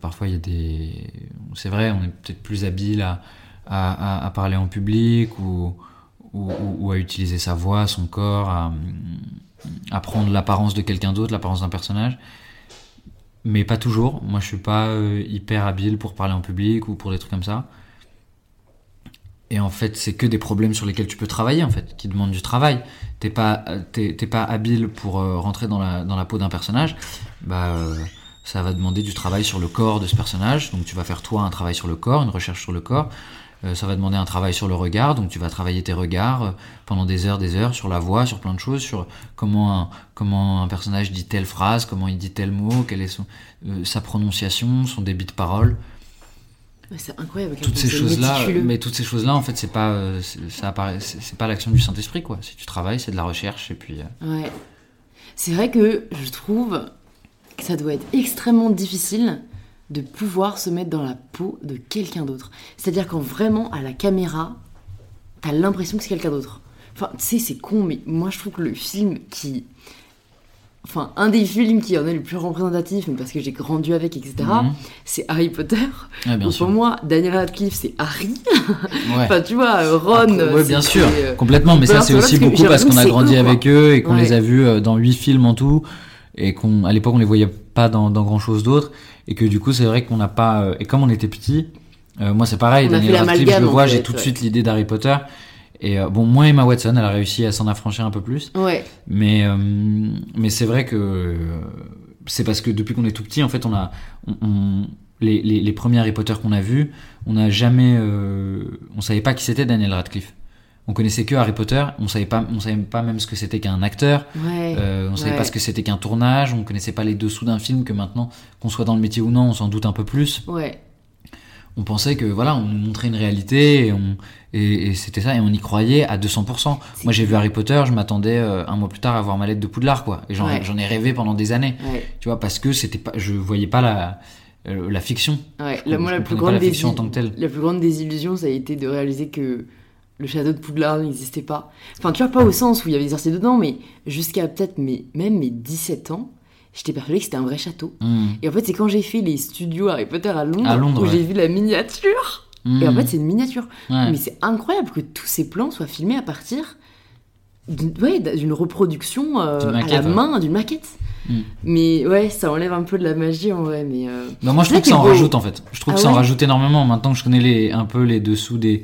parfois il y a des, c'est vrai, on est peut-être plus habile à parler en public ou à utiliser sa voix, son corps, à prendre l'apparence de quelqu'un d'autre, l'apparence d'un personnage. Mais pas toujours. Moi, je suis pas hyper habile pour parler en public ou pour des trucs comme ça. Et en fait, c'est que des problèmes sur lesquels tu peux travailler, en fait, qui demandent du travail. T'es pas habile pour rentrer dans la peau d'un personnage. Bah, ça va demander du travail sur le corps de ce personnage. Donc, tu vas faire toi un travail sur le corps, une recherche sur le corps. Ça va demander un travail sur le regard. Donc, tu vas travailler tes regards pendant des heures sur la voix, sur plein de choses, sur comment un personnage dit telle phrase, comment il dit tel mot, quelle est sa prononciation, son débit de parole. Mais c'est incroyable. Toutes ces choses-là, en fait, c'est pas l'action du Saint-Esprit, quoi. Si tu travailles, c'est de la recherche, et puis. Ouais. C'est vrai que je trouve que ça doit être extrêmement difficile de pouvoir se mettre dans la peau de quelqu'un d'autre. C'est-à-dire quand vraiment, à la caméra, t'as l'impression que c'est quelqu'un d'autre. Enfin, tu sais, c'est con, mais moi, je trouve que le film qui... Enfin, un des films qui en est le plus représentatif, mais parce que j'ai grandi avec, etc., c'est Harry Potter. Ah, bien sûr. Pour moi, Daniel Radcliffe, c'est Harry. Ouais. Enfin, tu vois, Ron... Oui, bien sûr, complètement. Mais ça, c'est aussi beaucoup parce qu'on a grandi avec eux et qu'on les a vus dans 8 films en tout. Et qu'à l'époque, on les voyait pas dans grand chose d'autre. Et que du coup, c'est vrai qu'on n'a pas... Et comme on était petits, moi, c'est pareil, Daniel Radcliffe, je le vois, j'ai tout de suite l'idée d'Harry Potter. Et bon, moins Emma Watson, elle a réussi à s'en affranchir un peu plus. Ouais. Mais c'est vrai que... c'est parce que depuis qu'on est tout petit, en fait, on a... les premiers Harry Potter qu'on a vus, on n'a jamais... on savait pas qui c'était Daniel Radcliffe. On connaissait que Harry Potter, on savait pas même ce que c'était qu'un acteur, on savait pas ce que c'était qu'un tournage, on connaissait pas les dessous d'un film que maintenant, qu'on soit dans le métier ou non, on s'en doute un peu plus. Ouais. On pensait que voilà, on nous montrait une réalité et c'était ça, et on y croyait à 200%. Moi j'ai vu Harry Potter, je m'attendais un mois plus tard à avoir ma lettre de Poudlard, quoi. Et j'en ai rêvé pendant des années, tu vois, parce que c'était pas, je voyais pas la fiction. Ouais. La plus grande désillusion, ça a été de réaliser que le château de Poudlard n'existait pas. Enfin, tu vois, pas au sens où il y avait des sorciers dedans, mais jusqu'à peut-être même mes 17 ans, j'étais persuadée que c'était un vrai château. Et en fait, c'est quand j'ai fait les studios Harry Potter à Londres où j'ai vu la miniature. Et en fait, c'est une miniature. Ouais. Mais c'est incroyable que tous ces plans soient filmés à partir d'une reproduction à la main, d'une maquette. Mais ouais, ça enlève un peu de la magie en vrai. Mais non, moi, je trouve que ça en rajoute en fait. Je trouve que ça en rajoute énormément. Maintenant que je connais un peu les dessous des...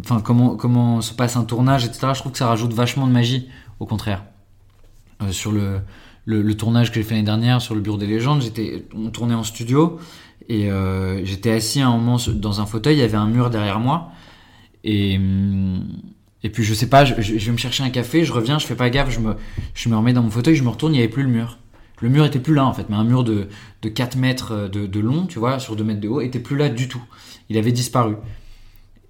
Enfin, comment se passe un tournage, etc. Je trouve que ça rajoute vachement de magie, au contraire. Sur le tournage que j'ai fait l'année dernière, sur le Bureau des Légendes, on tournait en studio, et j'étais assis à un moment dans un fauteuil, il y avait un mur derrière moi, et puis je sais pas, je vais me chercher un café, je reviens, je fais pas gaffe, je me remets dans mon fauteuil, je me retourne, il y avait plus le mur. Le mur était plus là en fait, mais un mur de 4 mètres de long, tu vois, sur 2 mètres de haut, était plus là du tout. Il avait disparu.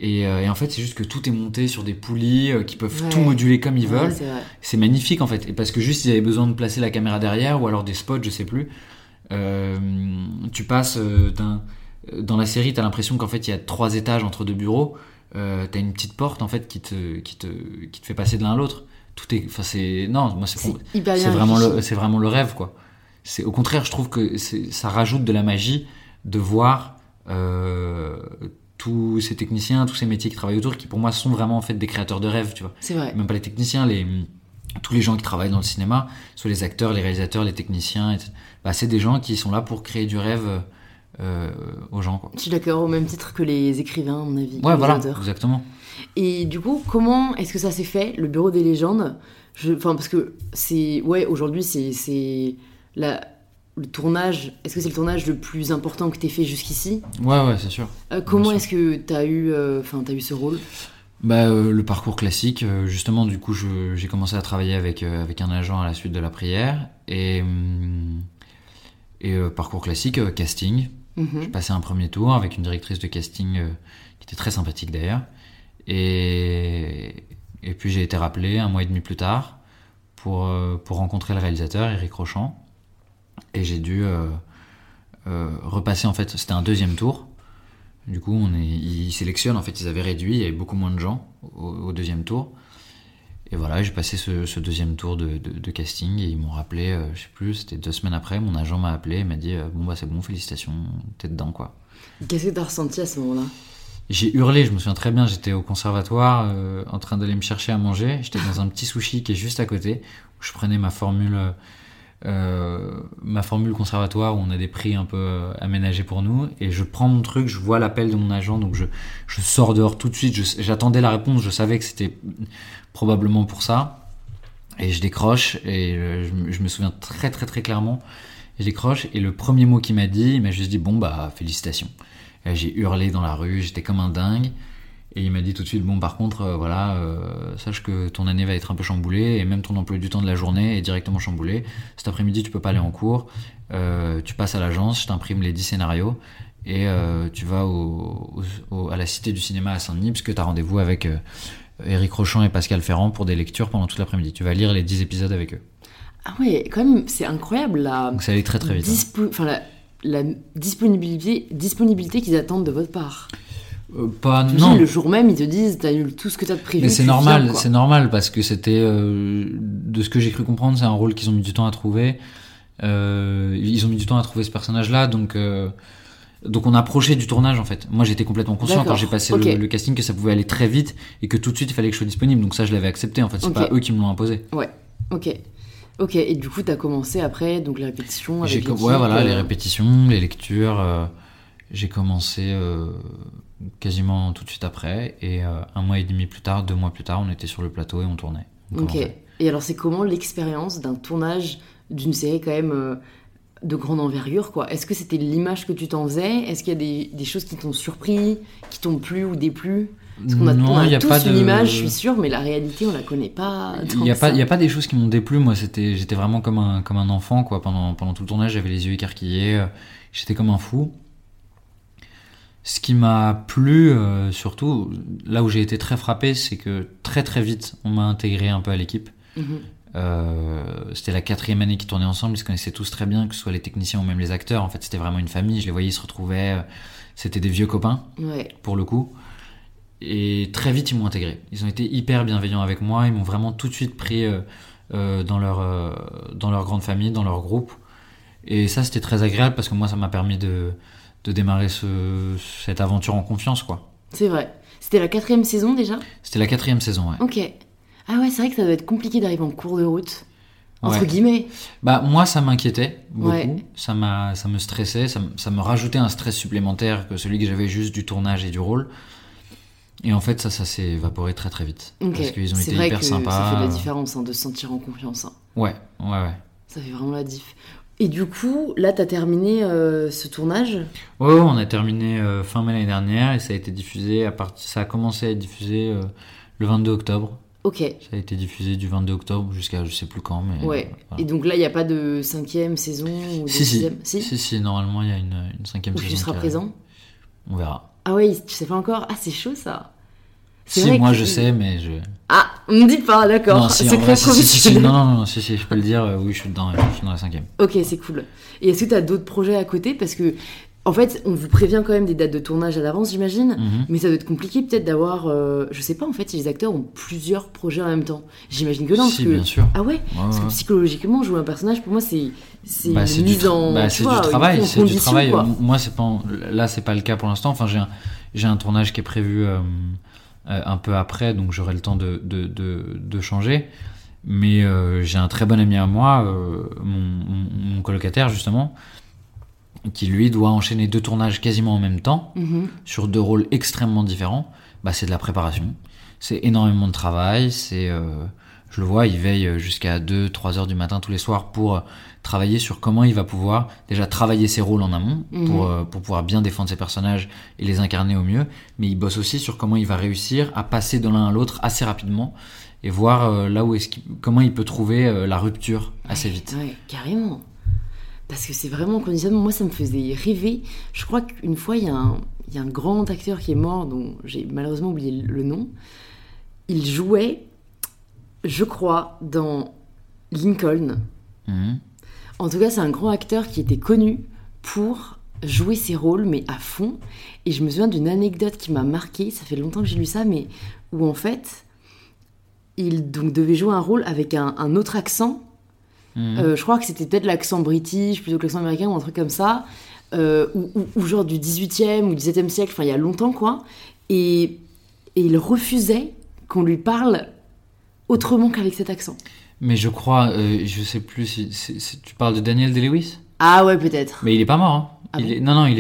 Et en fait, c'est juste que tout est monté sur des poulies qui peuvent tout moduler comme ils veulent. C'est magnifique, en fait. Et parce que juste, ils avaient besoin de placer la caméra derrière ou alors des spots, je sais plus. Tu passes dans la série, t'as l'impression qu'en fait, il y a 3 étages entre 2 bureaux. T'as une petite porte, en fait, qui te fait passer de l'un à l'autre. Tout est... Enfin, c'est... Non, moi, c'est vraiment le rêve, quoi. C'est, au contraire, je trouve que ça rajoute de la magie de voir... tous ces techniciens, tous ces métiers qui travaillent autour, qui pour moi sont vraiment en fait des créateurs de rêves, tu vois. C'est vrai. Même pas les techniciens, tous les gens qui travaillent dans le cinéma, soit les acteurs, les réalisateurs, les techniciens, etc. Bah, c'est des gens qui sont là pour créer du rêve aux gens, quoi. Je suis d'accord, au même titre que les écrivains, à mon avis. Ouais, voilà, auteurs. Exactement. Et du coup, comment est-ce que ça s'est fait, le Bureau des Légendes ? Enfin, parce que c'est... Ouais, aujourd'hui, c'est le tournage, est-ce que c'est le tournage le plus important que t'aies fait jusqu'ici ? Ouais, c'est sûr. Comment est-ce que t'as eu ce rôle ? Le parcours classique. Justement, du coup, j'ai commencé à travailler avec un agent à la suite de La Prière. Et parcours classique, casting. Mm-hmm. J'ai passé un premier tour avec une directrice de casting qui était très sympathique d'ailleurs. Et puis j'ai été rappelé 1 mois et demi plus tard pour rencontrer le réalisateur, Éric Rochant. Et j'ai dû repasser, en fait, c'était un 2e tour. Du coup, ils sélectionnent, en fait, ils avaient réduit, il y avait beaucoup moins de gens au 2e tour. Et voilà, j'ai passé ce 2e tour de casting et ils m'ont rappelé, je sais plus, c'était 2 semaines après, mon agent m'a appelé et m'a dit « Bon, bah c'est bon, félicitations, t'es dedans, quoi ». Qu'est-ce que t'as ressenti à ce moment-là ? J'ai hurlé, je me souviens très bien, j'étais au conservatoire en train d'aller me chercher à manger. J'étais dans un petit sushi qui est juste à côté, où je prenais ma formule conservatoire où on a des prix un peu aménagés pour nous, et je prends mon truc, je vois l'appel de mon agent, donc je sors dehors tout de suite, j'attendais la réponse, je savais que c'était probablement pour ça, et je décroche, et je me souviens très très très clairement, je décroche, et le premier mot qu'il m'a dit, il m'a juste dit bon bah félicitations, et là, j'ai hurlé dans la rue, j'étais comme un dingue. Et il m'a dit tout de suite, bon par contre, sache que ton année va être un peu chamboulée, et même ton emploi du temps de la journée est directement chamboulé. Cet après-midi, tu peux pas aller en cours, tu passes à l'agence, je t'imprime les 10 scénarios, et tu vas à la Cité du Cinéma à Saint-Denis, parce que t'as rendez-vous avec Éric Rochant et Pascal Ferrand pour des lectures pendant toute l'après-midi. Tu vas lire les 10 épisodes avec eux. Ah ouais, quand même, c'est incroyable là. Donc ça allait très très vite. La disponibilité qu'ils attendent de votre part. Pas tu non. Dis, le jour même, ils te disent t'as eu tout ce que t'as de prévu. Mais c'est normal parce que c'était de ce que j'ai cru comprendre, c'est un rôle qu'ils ont mis du temps à trouver. Ils ont mis du temps à trouver ce personnage-là, donc on approchait du tournage en fait. Moi j'étais complètement conscient quand j'ai passé le casting que ça pouvait aller très vite et que tout de suite il fallait que je sois disponible. Donc ça je l'avais accepté en fait. C'est pas eux qui me l'ont imposé. Ouais. Ok. Et du coup t'as commencé après donc les répétitions. Avec les répétitions, les lectures. J'ai commencé. Quasiment tout de suite après, et 1 mois et demi plus tard, 2 mois plus tard, on était sur le plateau et on tournait. Ok. Et alors, c'est comment l'expérience d'un tournage d'une série quand même de grande envergure, quoi ? Est-ce que c'était l'image que tu t'en faisais ? Est-ce qu'il y a des choses qui t'ont surpris, qui t'ont plu ou déplu ? Parce qu'on a tous une image, je suis sûre, mais la réalité, on la connaît pas. Il n'y a pas des choses qui m'ont déplu. Moi, j'étais vraiment comme un enfant, quoi. Pendant tout le tournage, j'avais les yeux écarquillés, j'étais comme un fou. Ce qui m'a plu, surtout, là où j'ai été très frappé, c'est que très très vite, on m'a intégré un peu à l'équipe. Mmh. C'était la 4e année qu'ils tournaient ensemble, ils se connaissaient tous très bien, que ce soit les techniciens ou même les acteurs. En fait, c'était vraiment une famille, je les voyais, ils se retrouvaient, c'était des vieux copains, pour le coup. Et très vite, ils m'ont intégré. Ils ont été hyper bienveillants avec moi, ils m'ont vraiment tout de suite pris dans leur grande famille, dans leur groupe. Et ça, c'était très agréable parce que moi, ça m'a permis de démarrer cette aventure en confiance, quoi. C'est vrai. C'était la 4e saison, déjà ? C'était la 4e saison, ouais. Ok. Ah ouais, c'est vrai que ça doit être compliqué d'arriver en cours de route, entre guillemets. Bah, moi, ça m'inquiétait beaucoup. Ouais. Ça me stressait, ça me rajoutait un stress supplémentaire que celui que j'avais juste du tournage et du rôle. Et en fait, ça s'est évaporé très très vite. Okay. Parce qu'ils ont été hyper sympas. C'est vrai que ça fait la différence, de se sentir en confiance. Ouais. Ça fait vraiment la diff. Et du coup, là, t'as terminé ce tournage ? Ouais, on a terminé fin mai l'année dernière et ça a été diffusé ça a commencé à être diffusé le 22 octobre. Ok. Ça a été diffusé du 22 octobre jusqu'à je sais plus quand, mais. Ouais. Voilà. Et donc là, il n'y a pas de 5e saison ou de 6e ? Si, normalement, il y a une 5e saison. Donc tu seras présent ? On verra. Ah ouais, tu sais pas encore? Ah, c'est chaud ça. Si, moi je sais, mais je. Ah, on me dit pas, d'accord. Non, si, vrai, si, non, si, je peux le dire, oui, je suis dans la 5e. Ok, c'est cool. Et est-ce que t'as d'autres projets à côté? Parce que, en fait, on vous prévient quand même des dates de tournage à l'avance, j'imagine, mais ça doit être compliqué peut-être d'avoir. Je sais pas, en fait, si les acteurs ont plusieurs projets en même temps. J'imagine que non. Si, parce que... bien sûr. Ah ouais, ouais, parce que psychologiquement, jouer un personnage, pour moi, c'est une mise en. Bah, c'est du travail, c'est du travail. Moi, c'est pas. Là, c'est pas le cas pour l'instant. Enfin, j'ai un tournage qui est prévu. Un peu après, donc j'aurai le temps de changer, mais j'ai un très bon ami à moi, mon colocataire justement, qui lui doit enchaîner 2 tournages quasiment en même temps, sur 2 rôles extrêmement différents. Bah, c'est de la préparation, c'est énormément de travail, c'est, je le vois, il veille jusqu'à 2-3 heures du matin tous les soirs pour travailler sur comment il va pouvoir déjà travailler ses rôles en amont pour pouvoir bien défendre ses personnages et les incarner au mieux. Mais il bosse aussi sur comment il va réussir à passer de l'un à l'autre assez rapidement et voir là où comment il peut trouver la rupture assez vite. Ouais, carrément. Parce que c'est vraiment conditionnant. Moi, ça me faisait rêver. Je crois qu'une fois, il y a un grand acteur qui est mort, dont j'ai malheureusement oublié le nom. Il jouait, je crois, dans Lincoln. En tout cas, c'est un grand acteur qui était connu pour jouer ses rôles, mais à fond. Et je me souviens d'une anecdote qui m'a marquée, ça fait longtemps que j'ai lu ça, mais où en fait, il donc devait jouer un rôle avec un autre accent. Je crois que c'était peut-être l'accent british plutôt que l'accent américain ou un truc comme ça, ou genre du 18e ou 17e siècle, enfin il y a longtemps quoi. Et il refusait qu'on lui parle autrement qu'avec cet accent. Mais je crois, je sais plus si tu parles de Daniel Day-Lewis. Ah ouais, peut-être. Mais il est pas mort. Hein. Ah non, il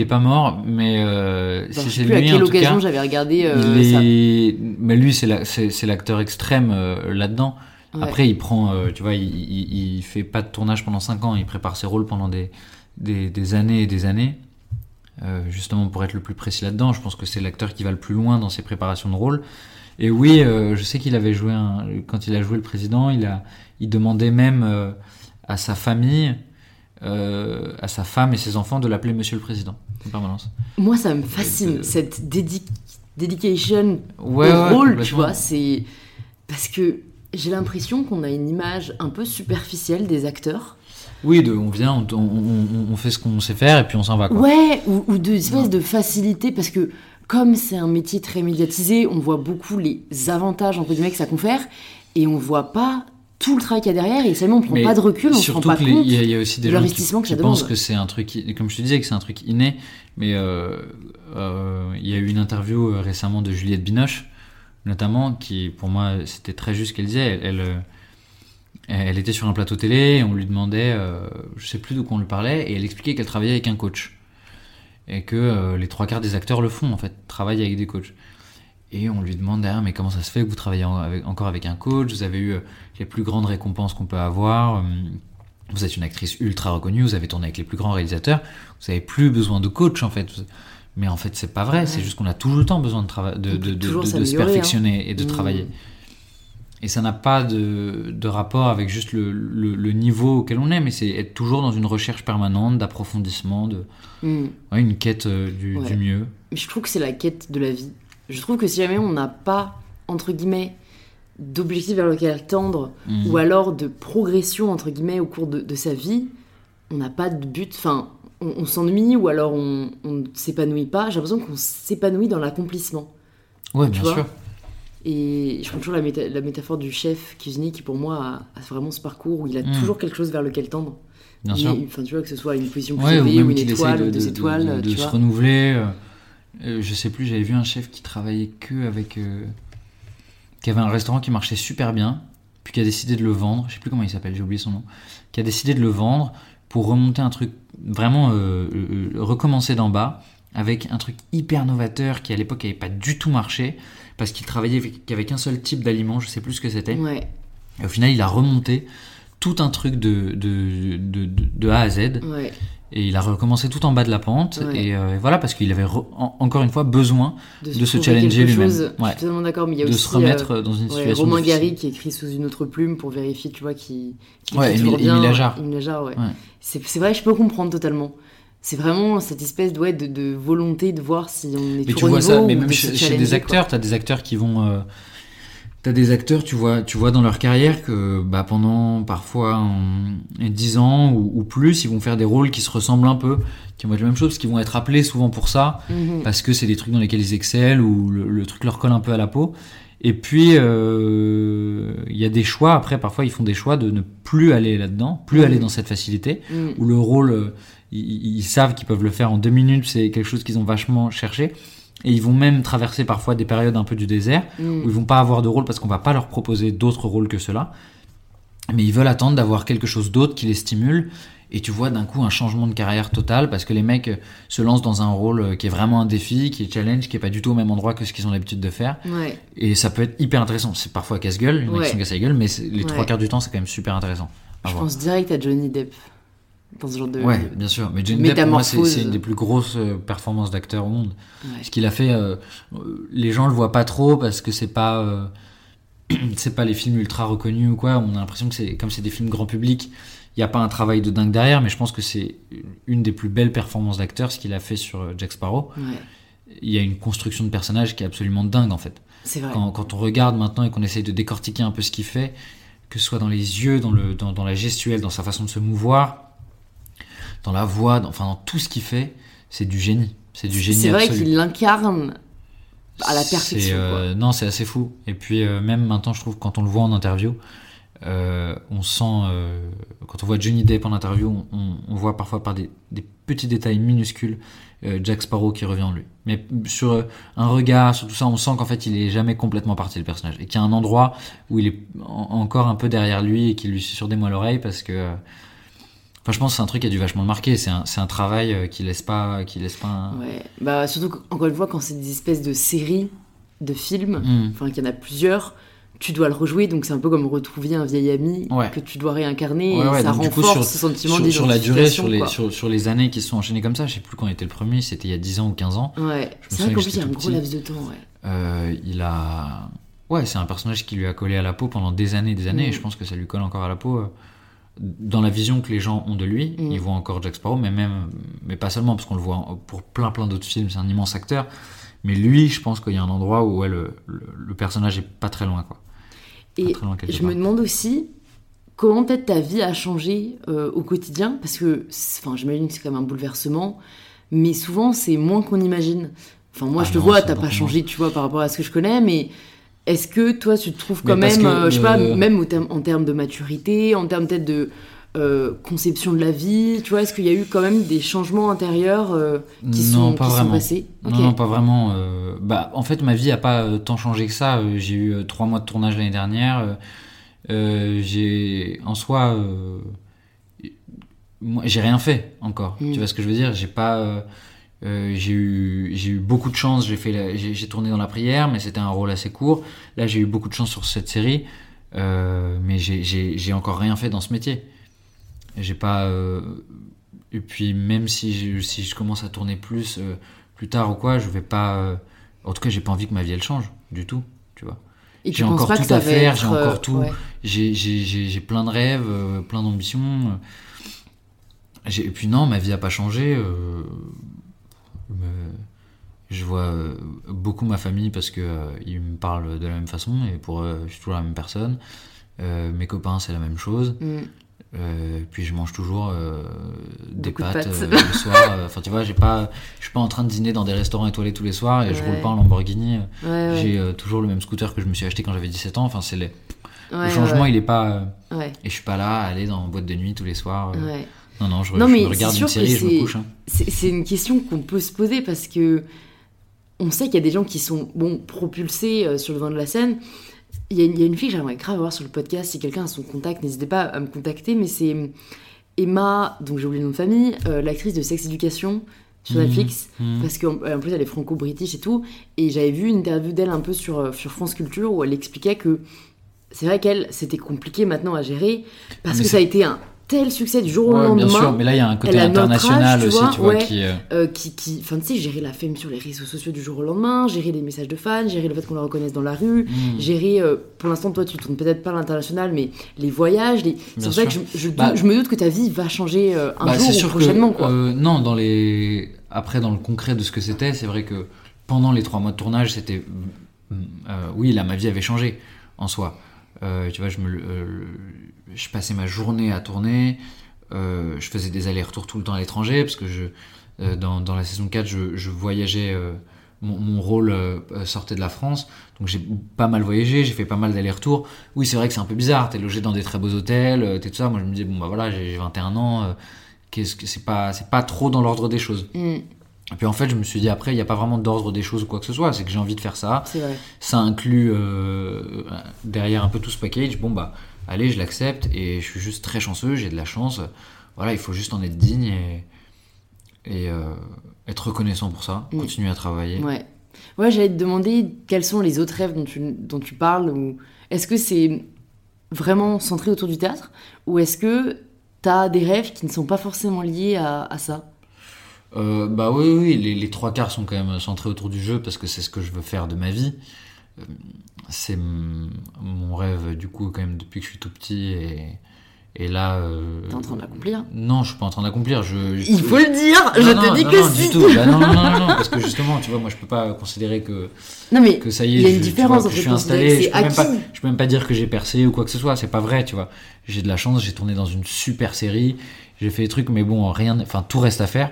est pas mort. Mais enfin, si c'est lui, en tout cas. À quelle occasion j'avais regardé ça. Mais lui, c'est l'acteur extrême là-dedans. Ouais. Après, il prend, tu vois, il fait pas de tournage pendant 5 ans. Il prépare ses rôles pendant des années et des années. Justement pour être le plus précis là-dedans, je pense que c'est l'acteur qui va le plus loin dans ses préparations de rôle. Et oui, je sais qu'il avait joué quand il a joué le président, il demandait même à sa famille, à sa femme et ses enfants de l'appeler Monsieur le Président en permanence. Moi, ça me fascine cette dedication au rôle, tu vois. C'est parce que j'ai l'impression qu'on a une image un peu superficielle des acteurs. Oui, on vient, on fait ce qu'on sait faire et puis on s'en va, quoi. Ouais, ou de espèce de facilité, parce que comme c'est un métier très médiatisé, on voit beaucoup les avantages entre guillemets que ça confère, et on voit pas tout le travail qu'il y a derrière, et seulement on prend pas de recul, on se rend pas compte. Il y a aussi des gens qui pensent que c'est un truc, comme je te disais, que c'est un truc inné, mais il y a eu une interview récemment de Juliette Binoche, notamment, qui pour moi c'était très juste ce qu'elle disait. Elle était sur un plateau télé, on lui demandait, je sais plus d'où qu'on le parlait, et elle expliquait qu'elle travaillait avec un coach. Et que les 3 quarts des acteurs le font, en fait, travaillent avec des coachs. Et on lui demande, mais comment ça se fait que vous travaillez encore avec un coach? Vous avez eu les plus grandes récompenses qu'on peut avoir, vous êtes une actrice ultra reconnue, vous avez tourné avec les plus grands réalisateurs, vous n'avez plus besoin de coach, en fait. Mais en fait, c'est pas vrai, c'est juste qu'on a tout le temps besoin de se perfectionner, hein, et de travailler. Et ça n'a pas de rapport avec juste le niveau auquel on est, mais c'est être toujours dans une recherche permanente, d'approfondissement, une quête du mieux. Je trouve que c'est la quête de la vie. Je trouve que si jamais on n'a pas, entre guillemets, d'objectif vers lequel tendre, ou alors de progression, entre guillemets, au cours de sa vie, on n'a pas de but, enfin, on s'ennuie ou alors on ne s'épanouit pas. J'ai l'impression qu'on s'épanouit dans l'accomplissement. Ouais, bien sûr. Et je prends toujours la métaphore du chef cuisinier qui, pour moi, a vraiment ce parcours où il a toujours quelque chose vers lequel tendre. Bien sûr. Enfin, tu vois, que ce soit une position plus élevée ou une étoile, ou 2 étoiles. De se renouveler. Je sais plus, j'avais vu un chef qui travaillait avec. Qui avait un restaurant qui marchait super bien, puis qui a décidé de le vendre. Je sais plus comment il s'appelle, j'ai oublié son nom. Qui a décidé de le vendre pour remonter un truc vraiment. Recommencer d'en bas, avec un truc hyper novateur qui à l'époque n'avait pas du tout marché, parce qu'il travaillait qu'avec un seul type d'aliment, je sais plus ce que c'était. Ouais. Et au final, il a remonté tout un truc de A à Z, et il a recommencé tout en bas de la pente, et voilà, parce qu'il avait encore une fois besoin de se challenger lui-même. Je suis totalement d'accord, mais il y a aussi de se remettre dans une situation. Romain Gary qui écrit sous une autre plume pour vérifier, tu vois, qui écrit toujours bien. Émile Ajar. C'est vrai, je peux comprendre totalement. C'est vraiment cette espèce de volonté de voir si on est toujours au niveau. Mais tu vois ça, mais même chez des acteurs, t'as des acteurs qui vont... T'as des acteurs, tu vois dans leur carrière que bah, pendant parfois 10 ans ou plus, ils vont faire des rôles qui se ressemblent un peu, qui vont être la même chose, parce qu'ils vont être appelés souvent pour ça, parce que c'est des trucs dans lesquels ils excellent, ou le truc leur colle un peu à la peau. Et puis, y a des choix, après parfois ils font des choix de ne plus aller là-dedans, plus aller dans cette facilité, où le rôle, ils savent qu'ils peuvent le faire en 2 minutes, c'est quelque chose qu'ils ont vachement cherché. Et ils vont même traverser parfois des périodes un peu du désert, où ils vont pas avoir de rôle parce qu'on va pas leur proposer d'autres rôles que ceux-là. Mais ils veulent attendre d'avoir quelque chose d'autre qui les stimule. Et tu vois d'un coup un changement de carrière total parce que les mecs se lancent dans un rôle qui est vraiment un défi, qui est challenge, qui est pas du tout au même endroit que ce qu'ils ont l'habitude de faire. Ouais. Et ça peut être hyper intéressant. C'est parfois casse-gueule, il y en a qui sont casse la gueule, mais les 3 quarts du temps c'est quand même super intéressant. Je pense direct à Johnny Depp. Dans ce genre de bien sûr. Mais Johnny Depp, pour moi, c'est une des plus grosses performances d'acteur au monde. Ouais. Ce qu'il a fait, les gens le voient pas trop parce que c'est pas les films ultra reconnus ou quoi. On a l'impression que c'est comme c'est des films grand public, il y a pas un travail de dingue derrière. Mais je pense que c'est une des plus belles performances d'acteur, ce qu'il a fait sur Jack Sparrow. Ouais. Il y a une construction de personnage qui est absolument dingue en fait. C'est vrai. Quand on regarde maintenant et qu'on essaye de décortiquer un peu ce qu'il fait, que ce soit dans les yeux, dans la gestuelle, dans sa façon de se mouvoir, dans la voix, dans tout ce qu'il fait, c'est du génie. C'est du génie absolu. C'est vrai qu'il l'incarne à la perfection. Non, c'est assez fou. Et puis même maintenant, je trouve, quand on le voit en interview, on sent... quand on voit Johnny Depp en interview, on voit parfois par des petits détails minuscules Jack Sparrow qui revient en lui. Mais sur un regard, sur tout ça, on sent qu'en fait, il n'est jamais complètement parti du personnage. Et qu'il y a un endroit où il est encore un peu derrière lui et qu'il lui susurre des mots à l'oreille parce que... Enfin, je pense que c'est un truc qui a dû vachement le marquer. C'est un travail qui laisse pas un... Ouais. Bah, surtout qu'encore une fois, quand c'est des espèces de séries, de films, enfin qu'il y en a plusieurs, tu dois le rejouer. Donc c'est un peu comme retrouver un vieil ami que tu dois réincarner. Ouais, et ça donc, renforce ce sentiment d'identification. Sur la durée, sur les années qui se sont enchaînées comme ça, je sais plus quand était le premier, c'était il y a 10 ans ou 15 ans. Ouais. C'est vrai qu'en plus, il y a un gros laps de temps. Ouais. C'est un personnage qui lui a collé à la peau pendant des années, et je pense que ça lui colle encore à la peau... Dans la vision que les gens ont de lui, ils voient encore Jack Sparrow, mais pas seulement, parce qu'on le voit pour plein d'autres films, c'est un immense acteur. Mais lui, je pense qu'il y a un endroit où le personnage est pas très loin, quoi. Et très loin, je me demande aussi comment peut-être ta vie a changé au quotidien, parce que, j'imagine que c'est quand même un bouleversement, mais souvent c'est moins qu'on imagine. Enfin, moi, t'as pas changé, tu vois, par rapport à ce que je connais, mais. Est-ce que toi tu te trouves quand même, je sais pas, même en termes de maturité, en termes peut-être de conception de la vie, tu vois, est-ce qu'il y a eu quand même des changements intérieurs qui sont passés ? Okay. Non, pas vraiment. En fait, ma vie a pas tant changé que ça. J'ai eu 3 mois de tournage l'année dernière. Moi, j'ai rien fait encore. Tu vois ce que je veux dire ? J'ai pas. J'ai eu beaucoup de chance, j'ai tourné dans La Prière, mais c'était un rôle assez court. Là, j'ai eu beaucoup de chance sur cette série, mais j'ai encore rien fait dans ce métier. J'ai pas. Et puis, même si je commence à tourner plus tard ou quoi, je vais pas. En tout cas, j'ai pas envie que ma vie elle change du tout, tu vois. Et j'ai encore tout à faire, j'ai encore tout. Ouais. J'ai plein de rêves, plein d'ambitions. Et puis non, ma vie a pas changé. Je vois beaucoup ma famille parce qu'ils me parlent de la même façon et pour eux je suis toujours la même personne, mes copains c'est la même chose, puis je mange toujours des pâtes le soir, enfin tu vois, je suis pas en train de dîner dans des restaurants étoilés tous les soirs et je roule pas en Lamborghini, j'ai toujours le même scooter que je me suis acheté quand j'avais 17 ans, enfin c'est le changement il est pas et je suis pas là à aller dans une boîte de nuit tous les soirs je regarde une série et je me couche. Hein. C'est une question qu'on peut se poser parce que on sait qu'il y a des gens qui sont propulsés sur le devant de la scène. Il y a une fille que j'aimerais grave avoir sur le podcast. Si quelqu'un a son contact, n'hésitez pas à me contacter. Mais c'est Emma, donc j'ai oublié le nom de famille, l'actrice de Sex Education sur Netflix. Parce qu'en plus, elle est franco-british et tout. Et j'avais vu une interview d'elle un peu sur France Culture où elle expliquait que c'est vrai qu'elle, c'était compliqué maintenant à gérer parce que ça a été un tel succès du jour au lendemain. Bien sûr, mais là il y a un côté international âge, aussi, tu vois, qui enfin tu sais, gérer la fame sur les réseaux sociaux du jour au lendemain, gérer les messages de fans, gérer le fait qu'on la reconnaisse dans la rue, gérer pour l'instant toi tu tournes peut-être pas à l'international, mais les voyages, c'est vrai que je me doute que ta vie va changer un jour ou prochainement que, quoi. Non, dans les après dans le concret de ce que c'était, c'est vrai que pendant les 3 mois de tournage, c'était oui, là ma vie avait changé en soi. Tu vois, je passais ma journée à tourner, je faisais des allers-retours tout le temps à l'étranger, parce que dans la saison 4, je voyageais, mon rôle sortait de la France, donc j'ai pas mal voyagé, j'ai fait pas mal d'allers-retours. Oui, c'est vrai que c'est un peu bizarre, t'es logé dans des très beaux hôtels, t'es tout ça. Moi je me disais, bon bah voilà, j'ai 21 ans, qu'est-ce que c'est pas trop dans l'ordre des choses. Et puis en fait, je me suis dit, après, il n'y a pas vraiment d'ordre des choses ou quoi que ce soit, c'est que j'ai envie de faire ça. C'est vrai. Ça inclut derrière un peu tout ce package. Bon, bah, allez, je l'accepte et je suis juste très chanceux, j'ai de la chance. Voilà, il faut juste en être digne et être reconnaissant pour ça, continuer à travailler. Ouais. Ouais, j'allais te demander quels sont les autres rêves dont tu parles, ou est-ce que c'est vraiment centré autour du théâtre ou est-ce que tu as des rêves qui ne sont pas forcément liés à ça? Bah oui, les 3 quarts sont quand même centrés autour du jeu parce que c'est ce que je veux faire de ma vie. C'est mon rêve du coup quand même depuis que je suis tout petit et là... T'es en train d'accomplir? Non, je suis pas en train d'accomplir. Il faut le dire, je te dis que si. Non, parce que justement, tu vois, moi je peux pas considérer que ça y est, il y a une différence entre considérer que c'est acquis. Je peux même pas dire que j'ai percé ou quoi que ce soit, c'est pas vrai, tu vois. J'ai de la chance, j'ai tourné dans une super série, j'ai fait des trucs, mais bon, tout reste à faire.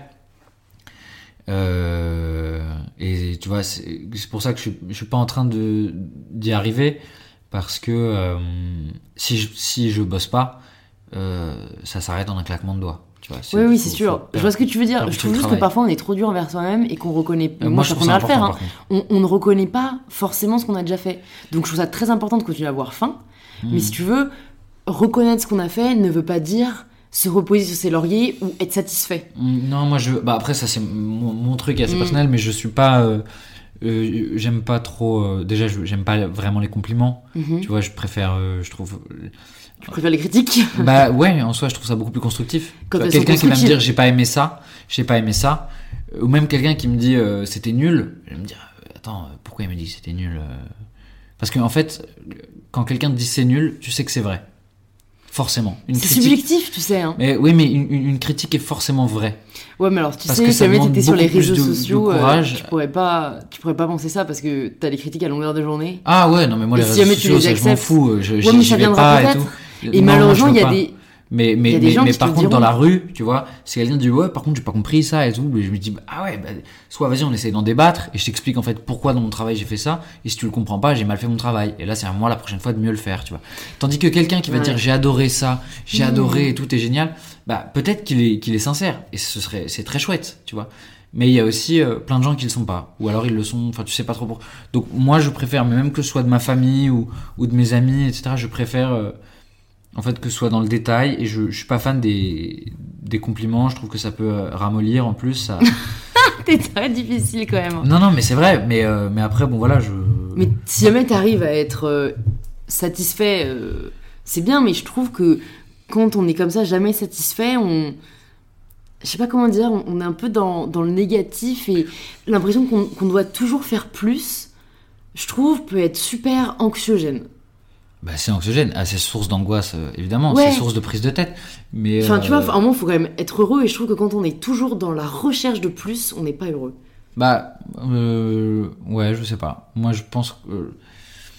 Et tu vois, c'est pour ça que je suis pas en train d'y arriver parce que si je bosse pas, ça s'arrête en un claquement de doigts. Tu vois, oui, c'est sûr. Je vois ce que tu veux dire. Je trouve juste que parfois on est trop dur envers soi-même et qu'on reconnaît. Moi, je trouve ça important, par contre. On ne reconnaît pas forcément ce qu'on a déjà fait. Donc, je trouve ça très important de continuer à avoir faim. Mais si tu veux, reconnaître ce qu'on a fait ne veut pas dire se reposer sur ses lauriers ou être satisfait. Non, moi après ça c'est mon truc assez personnel, mais je suis pas j'aime pas trop déjà j'aime pas vraiment les compliments. Tu vois, je préfère je préfère les critiques. Bah ouais, en soi je trouve ça beaucoup plus constructif. Quelqu'un qui va me dire j'ai pas aimé ça ou même quelqu'un qui me dit c'était nul, je vais me dire attends, pourquoi il me dit que c'était nul? Parce que en fait quand quelqu'un te dit c'est nul, tu sais que c'est vrai. Forcément. C'est subjectif, tu sais. Hein. Mais une critique est forcément vraie. Ouais, mais alors, tu sais, si jamais t'étais sur les réseaux sociaux, tu pourrais pas penser ça parce que t'as les critiques à longueur de journée. Ah ouais, non, mais moi, et les réseaux sociaux, je m'en fous. Mais ça viendra peut-être. Et malheureusement, il y a des... Mais par contre, dans la rue, tu vois, si quelqu'un dit ouais, par contre, j'ai pas compris ça et tout, je me dis soit vas-y, on essaie d'en débattre et je t'explique en fait pourquoi dans mon travail j'ai fait ça, et si tu le comprends pas, j'ai mal fait mon travail, et là c'est à moi la prochaine fois de mieux le faire, tu vois. Tandis que quelqu'un qui va dire j'ai adoré ça, j'ai adoré et tout est génial, bah peut-être qu'il est sincère et c'est très chouette, tu vois. Mais il y a aussi plein de gens qui le sont pas, ou alors ils le sont, enfin tu sais pas trop pourquoi. Donc moi je préfère, mais même que ce soit de ma famille ou de mes amis, etc., je préfère. En fait, que ce soit dans le détail, et je suis pas fan des compliments, je trouve que ça peut ramollir en plus. Ça... T'es très difficile quand même. Non, mais c'est vrai, mais après, bon voilà, Mais si jamais t'arrives à être satisfait, c'est bien, mais je trouve que quand on est comme ça, jamais satisfait, je sais pas comment dire, on est un peu dans le négatif, et l'impression qu'on doit toujours faire plus, je trouve, peut être super anxiogène. Bah, c'est anxiogène, c'est source d'angoisse évidemment, c'est source de prise de tête. Mais enfin, tu vois, à un moment, il faut quand même être heureux, et je trouve que quand on est toujours dans la recherche de plus, on n'est pas heureux. Bah, ouais, je sais pas. Moi, je pense que.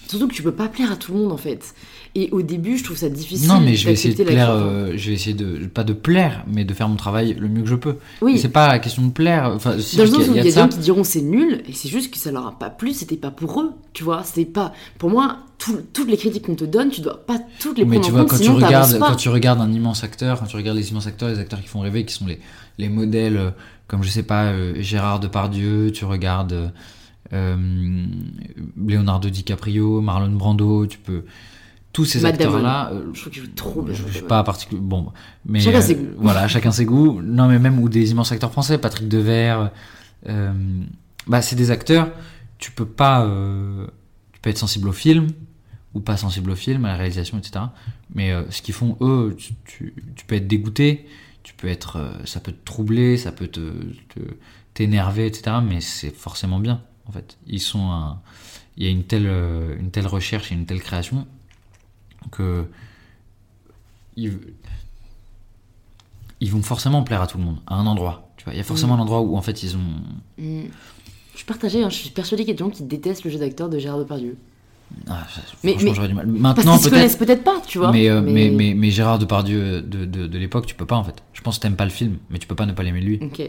Surtout que tu peux pas plaire à tout le monde en fait. Et au début, je trouve ça difficile. Non, mais je vais essayer de plaire. Je vais essayer pas de plaire, mais de faire mon travail le mieux que je peux. Oui. C'est pas la question de plaire. Enfin, si dans le sens où il y a des gens qui diront c'est nul, et c'est juste que ça leur a pas plu, c'était pas pour eux, tu vois. C'était pas pour moi. Toutes les critiques qu'on te donne, tu dois pas toutes les prendre en compte, sinon t'avances pas. Quand tu regardes un immense acteur, quand tu regardes les acteurs qui font rêver, qui sont les modèles, comme je sais pas, Gérard Depardieu, tu regardes Leonardo DiCaprio, Marlon Brando, tu peux... Tous ces acteurs-là... Je trouve qu'ils jouent trop bien. Je suis pas particulièrement... Bon, mais... Chacun ses goûts. Voilà, chacun ses goûts. Non, mais même ou des immenses acteurs français, Patrick Devers... c'est des acteurs, tu peux pas... Tu peux être sensible au film... ou pas sensible au film, à la réalisation, etc. Mais ce qu'ils font, eux, tu peux être dégoûté, tu peux être, ça peut te troubler, ça peut t'énerver, etc. Mais c'est forcément bien, en fait. Il y a une telle recherche et une telle création que ils vont forcément plaire à tout le monde, à un endroit. Tu vois, il y a forcément un endroit où en fait ils ont. Je suis partagée, hein, je suis persuadée qu'il y a des gens qui détestent le jeu d'acteur de Gérard Depardieu. Ah, franchement, j'aurais du mal. Maintenant, parce qu'ils se connaissent peut-être pas, tu vois. Mais Gérard Depardieu de l'époque, tu peux pas en fait. Je pense que t'aimes pas le film, mais tu peux pas ne pas l'aimer lui. Ok.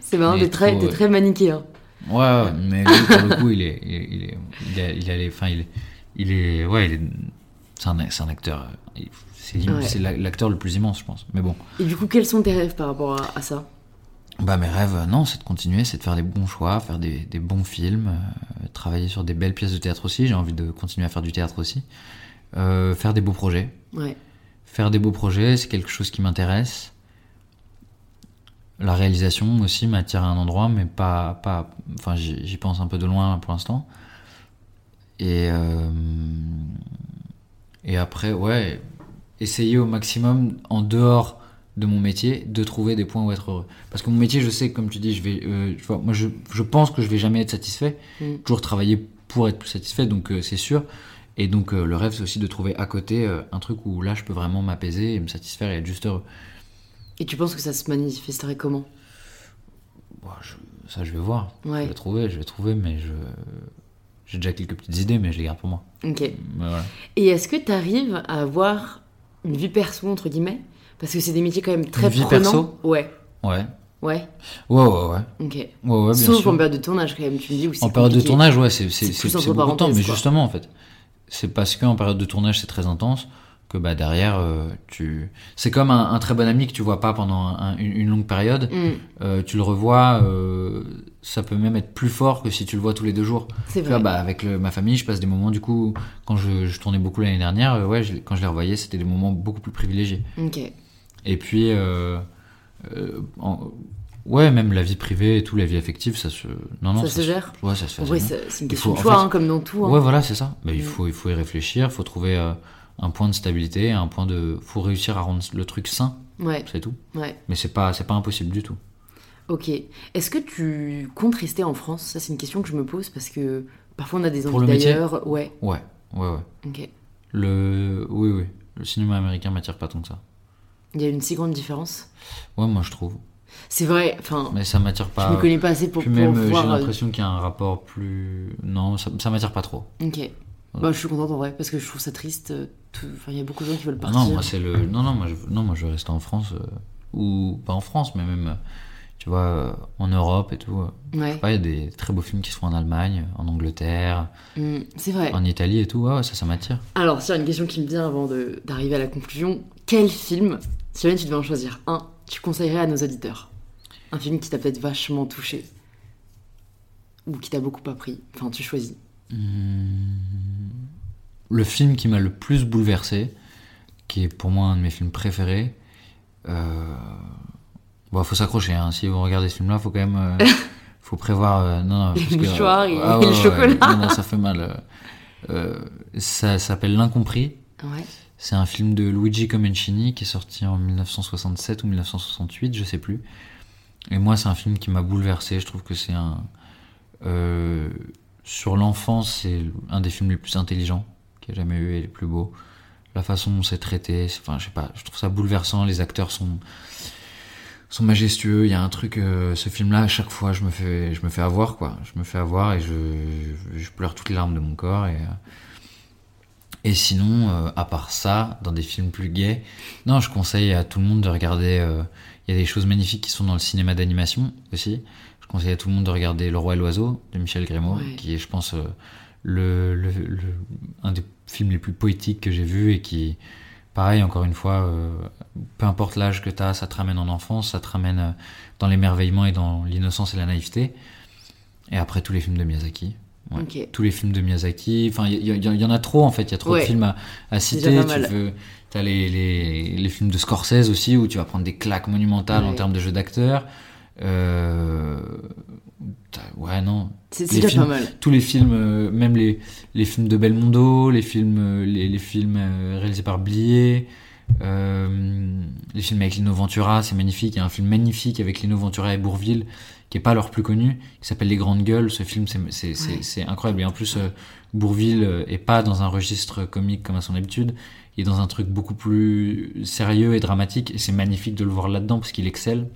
C'est marrant, t'es très maniqué. Hein. Ouais, mais lui, pour le coup, c'est un acteur. C'est l'acteur le plus immense, je pense. Mais bon. Et du coup, quels sont tes rêves par rapport à ça ? Bah, mes rêves, non, c'est de continuer, c'est de faire des bons choix, faire des bons films, travailler sur des belles pièces de théâtre aussi. J'ai envie de continuer à faire du théâtre aussi. Faire des beaux projets. Ouais. Faire des beaux projets, c'est quelque chose qui m'intéresse. La réalisation aussi m'attire à un endroit, mais pas. Enfin, j'y pense un peu de loin pour l'instant. Et après, ouais, essayer au maximum, en dehors de mon métier, de trouver des points où être heureux. Parce que mon métier, je sais, comme tu dis, je pense que je vais jamais être satisfait. Toujours travailler pour être plus satisfait, donc c'est sûr. Et donc le rêve, c'est aussi de trouver à côté un truc où là, je peux vraiment m'apaiser et me satisfaire et être juste heureux. Et tu penses que ça se manifesterait comment ? Bon, ça, je vais voir. Ouais. Je vais trouver, mais j'ai déjà quelques petites idées, mais je les garde pour moi. Ok. Mais voilà. Et est-ce que tu arrives à avoir une vie perso, entre guillemets ? Parce que c'est des métiers quand même très prenants. Une vie perso ? Ouais. Ok. Ouais, bien Sauf en période de tournage, quand même, tu me dis, où c'est compliqué. En période de tournage, ouais, c'est beaucoup de temps. Mais quoi. Justement, en fait, c'est parce qu'en période de tournage, c'est très intense que bah, derrière, c'est comme un très bon ami que tu vois pas pendant une longue période. Tu le revois, ça peut même être plus fort que si tu le vois tous les 2 jours. C'est vrai. Là, bah, avec ma famille, je passe des moments, du coup, quand je tournais beaucoup l'année dernière, quand je les revoyais, c'était des moments beaucoup plus privilégiés. Ok. Et puis, même la vie privée et tout, la vie affective, ça se gère. Ouais, ça se fait. Oui, c'est une question de choix, comme dans tout. Hein. Ouais, voilà, c'est ça. Mais il faut y réfléchir, il faut trouver un point de stabilité, faut réussir à rendre le truc sain. Ouais. C'est tout. Ouais. Mais c'est pas impossible du tout. Ok. Est-ce que tu comptes rester en France ? Ça, c'est une question que je me pose parce que parfois on a des envies d'ailleurs. Ouais. Ok. Oui. Le cinéma américain m'attire pas tant que ça. Il y a une si grande différence. Ouais, moi je trouve. C'est vrai, enfin. Mais ça m'attire pas. Je me connais pas assez pour voir. J'ai l'impression qu'il y a un rapport plus. Non, ça m'attire pas trop. Ok. Voilà. Bah, je suis contente en vrai parce que je trouve ça triste. Enfin, il y a beaucoup de gens qui veulent partir. Non, moi c'est le. Non, moi je vais rester en France ou pas en France, mais même, tu vois, en Europe et tout. Ouais. Je sais pas, il y a des très beaux films qui se font en Allemagne, en Angleterre. C'est vrai. En Italie et tout. Ouais, ça m'attire. Alors, s'il y a une question qui me vient avant d'arriver à la conclusion, quel film? Si jamais tu devais en choisir un, tu conseillerais à nos auditeurs un film qui t'a peut-être vachement touché ou qui t'a beaucoup appris. Enfin, tu choisis. Le film qui m'a le plus bouleversé, qui est pour moi un de mes films préférés. Bon, faut s'accrocher. Hein. Si vous regardez ce film-là, faut quand même, faut prévoir. Les mouchoirs et le chocolat. Non, ça fait mal. Ça s'appelle L'Incompris. Ouais. C'est un film de Luigi Comencini qui est sorti en 1967 ou 1968, je sais plus. Et moi, c'est un film qui m'a bouleversé. Je trouve que c'est sur l'enfance, c'est un des films les plus intelligents qu'il y a jamais eu et les plus beaux. La façon dont c'est traité, je trouve ça bouleversant. Les acteurs sont majestueux. Il y a un truc. Ce film-là, à chaque fois, je me fais avoir, quoi. Je me fais avoir et je pleure toutes les larmes de mon corps et. Et sinon, à part ça, dans des films plus gays, non, je conseille à tout le monde de regarder. Il y a des choses magnifiques qui sont dans le cinéma d'animation aussi. Je conseille à tout le monde de regarder Le Roi et l'Oiseau de Michel Grémaud, qui est, je pense, un des films les plus poétiques que j'ai vu et qui, pareil, encore une fois, peu importe l'âge que t'as, ça te ramène en enfance, ça te ramène dans l'émerveillement et dans l'innocence et la naïveté. Et après, tous les films de Miyazaki. Ouais. Okay. Tous les films de Miyazaki, enfin il y en a trop en fait, il y a trop de films à citer. T'as les films de Scorsese aussi où tu vas prendre des claques monumentales en termes de jeu d'acteur. Ouais, non. C'est déjà films, pas mal. Tous les films, même les films de Belmondo, les films réalisés par Blier, les films avec Lino Ventura, c'est magnifique. Il y a un film magnifique avec Lino Ventura et Bourvil, qui n'est pas leur plus connu, qui s'appelle Les Grandes Gueules. Ce film, c'est incroyable. Et en plus, Bourvil n'est pas dans un registre comique comme à son habitude. Il est dans un truc beaucoup plus sérieux et dramatique. Et c'est magnifique de le voir là-dedans, parce qu'il excelle.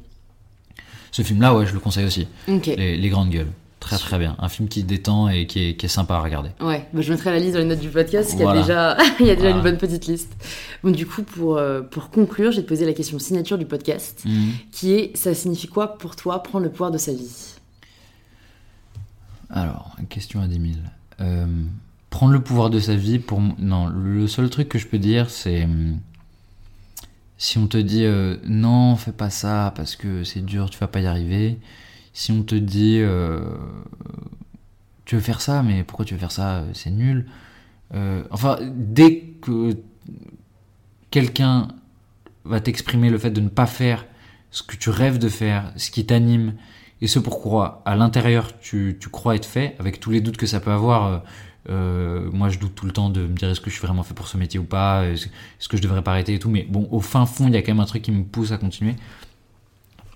Ce film-là, ouais, je le conseille aussi. Okay. Les Grandes Gueules. Très, très bien. Un film qui détend et qui est sympa à regarder. Ouais, bah, je mettrai la liste dans les notes du podcast, parce qu'il y a déjà, une bonne petite liste. Bon, du coup, pour conclure, j'ai posé la question signature du podcast, qui est: ça signifie quoi pour toi, prendre le pouvoir de sa vie? Alors, question à 10 000. Prendre le pouvoir de sa vie, non, le seul truc que je peux dire, c'est... Si on te dit non, fais pas ça parce que c'est dur, tu vas pas y arriver. Si on te dit tu veux faire ça, mais pourquoi tu veux faire ça, c'est nul. Enfin, dès que quelqu'un va t'exprimer le fait de ne pas faire ce que tu rêves de faire, ce qui t'anime et ce pourquoi à l'intérieur tu crois être fait, avec tous les doutes que ça peut avoir. Moi je doute tout le temps de me dire est-ce que je suis vraiment fait pour ce métier ou pas, est-ce que je devrais pas arrêter et tout, mais bon, au fin fond il y a quand même un truc qui me pousse à continuer.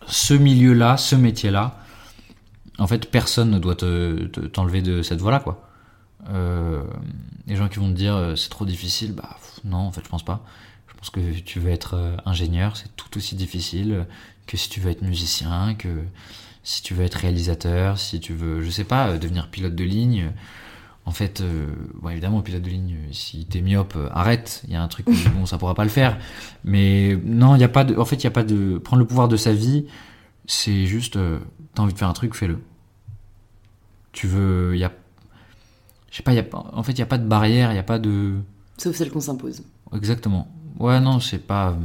Ce milieu-là, ce métier-là, en fait personne ne doit t'enlever de cette voie-là, quoi. Les gens qui vont te dire c'est trop difficile, bah non, en fait je pense pas. Je pense que tu veux être ingénieur, c'est tout aussi difficile que si tu veux être musicien, que si tu veux être réalisateur, si tu veux, je sais pas, devenir pilote de ligne. En fait, bon, évidemment, pilote de ligne, si t'es myope, arrête. Il y a un truc, bon, ça pourra pas le faire. Mais non, il y a pas de prendre le pouvoir de sa vie. C'est juste, t'as envie de faire un truc, fais-le. Tu veux, en fait, il y a pas de barrière, il y a pas de. Sauf celle qu'on s'impose. Exactement. Ouais, non, c'est pas.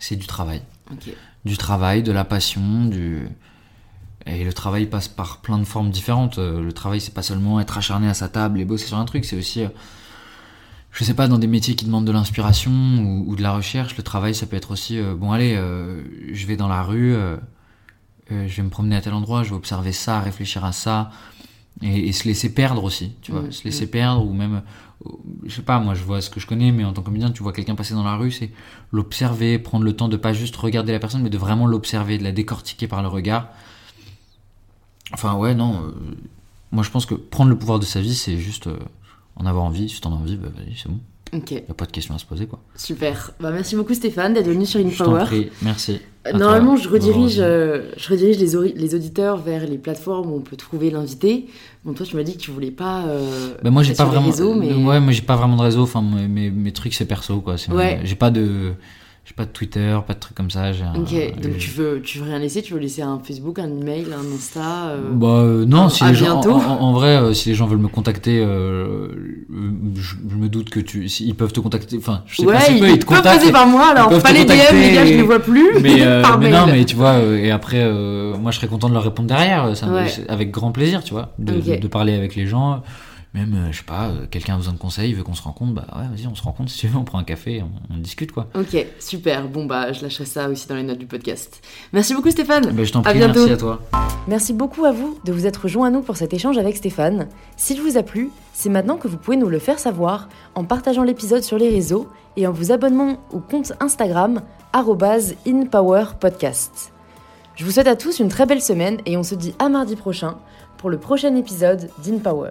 C'est du travail. Okay. Du travail, de la passion, du. Et le travail passe par plein de formes différentes. Le travail, c'est pas seulement être acharné à sa table et bosser sur un truc, c'est aussi, je sais pas, dans des métiers qui demandent de l'inspiration ou de la recherche, le travail, ça peut être aussi, bon allez, je vais dans la rue, je vais me promener à tel endroit, je vais observer ça, réfléchir à ça, et se laisser perdre aussi, tu vois, se laisser perdre, ou même, je sais pas, moi je vois ce que je connais, mais en tant que comédien, tu vois quelqu'un passer dans la rue, c'est l'observer, prendre le temps de pas juste regarder la personne, mais de vraiment l'observer, de la décortiquer par le regard. Enfin ouais, non, moi je pense que prendre le pouvoir de sa vie, c'est juste en avoir envie. Si t'en as envie, bah vas-y, c'est bon. Ok. Il n'y a pas de question à se poser, quoi. Super. Bah, merci beaucoup Stéphane d'être venu sur InPower. Je t'en prie, merci. Normalement, je redirige les auditeurs vers les plateformes où on peut trouver l'invité. Bon, toi, tu m'as dit que tu voulais pas. Bah, moi, j'ai pas vraiment. Réseaux, mais... Ouais, moi, j'ai pas vraiment de réseau. Enfin, mes trucs, c'est perso, quoi. C'est ouais. J'ai pas de Twitter, pas de trucs comme ça. Ok, donc tu veux rien laisser, tu veux laisser un Facebook, un email, un Insta. Bah non, si les gens, en vrai, si les gens veulent me contacter, je me doute que ils peuvent te contacter. Enfin, je sais pas si ils te contactent. Passer par moi, alors pas les DM, les gars, je les vois plus. Par mail. Mais non, mais tu vois, et après, moi, je serais content de leur répondre derrière, avec grand plaisir, tu vois, de parler avec les gens. Même, je sais pas, quelqu'un a besoin de conseils, il veut qu'on se rencontre, bah ouais, vas-y, on se rencontre si tu veux, on prend un café, on discute, quoi. Ok, super, bon bah je lâcherai ça aussi dans les notes du podcast. Merci beaucoup Stéphane. Bah, je t'en prie, bientôt. Merci à toi. Merci beaucoup à vous de vous être joints à nous pour cet échange avec Stéphane. S'il vous a plu, c'est maintenant que vous pouvez nous le faire savoir en partageant l'épisode sur les réseaux et en vous abonnant au compte Instagram @inpowerpodcast. Je vous souhaite à tous une très belle semaine et on se dit à mardi prochain pour le prochain épisode d'InPower.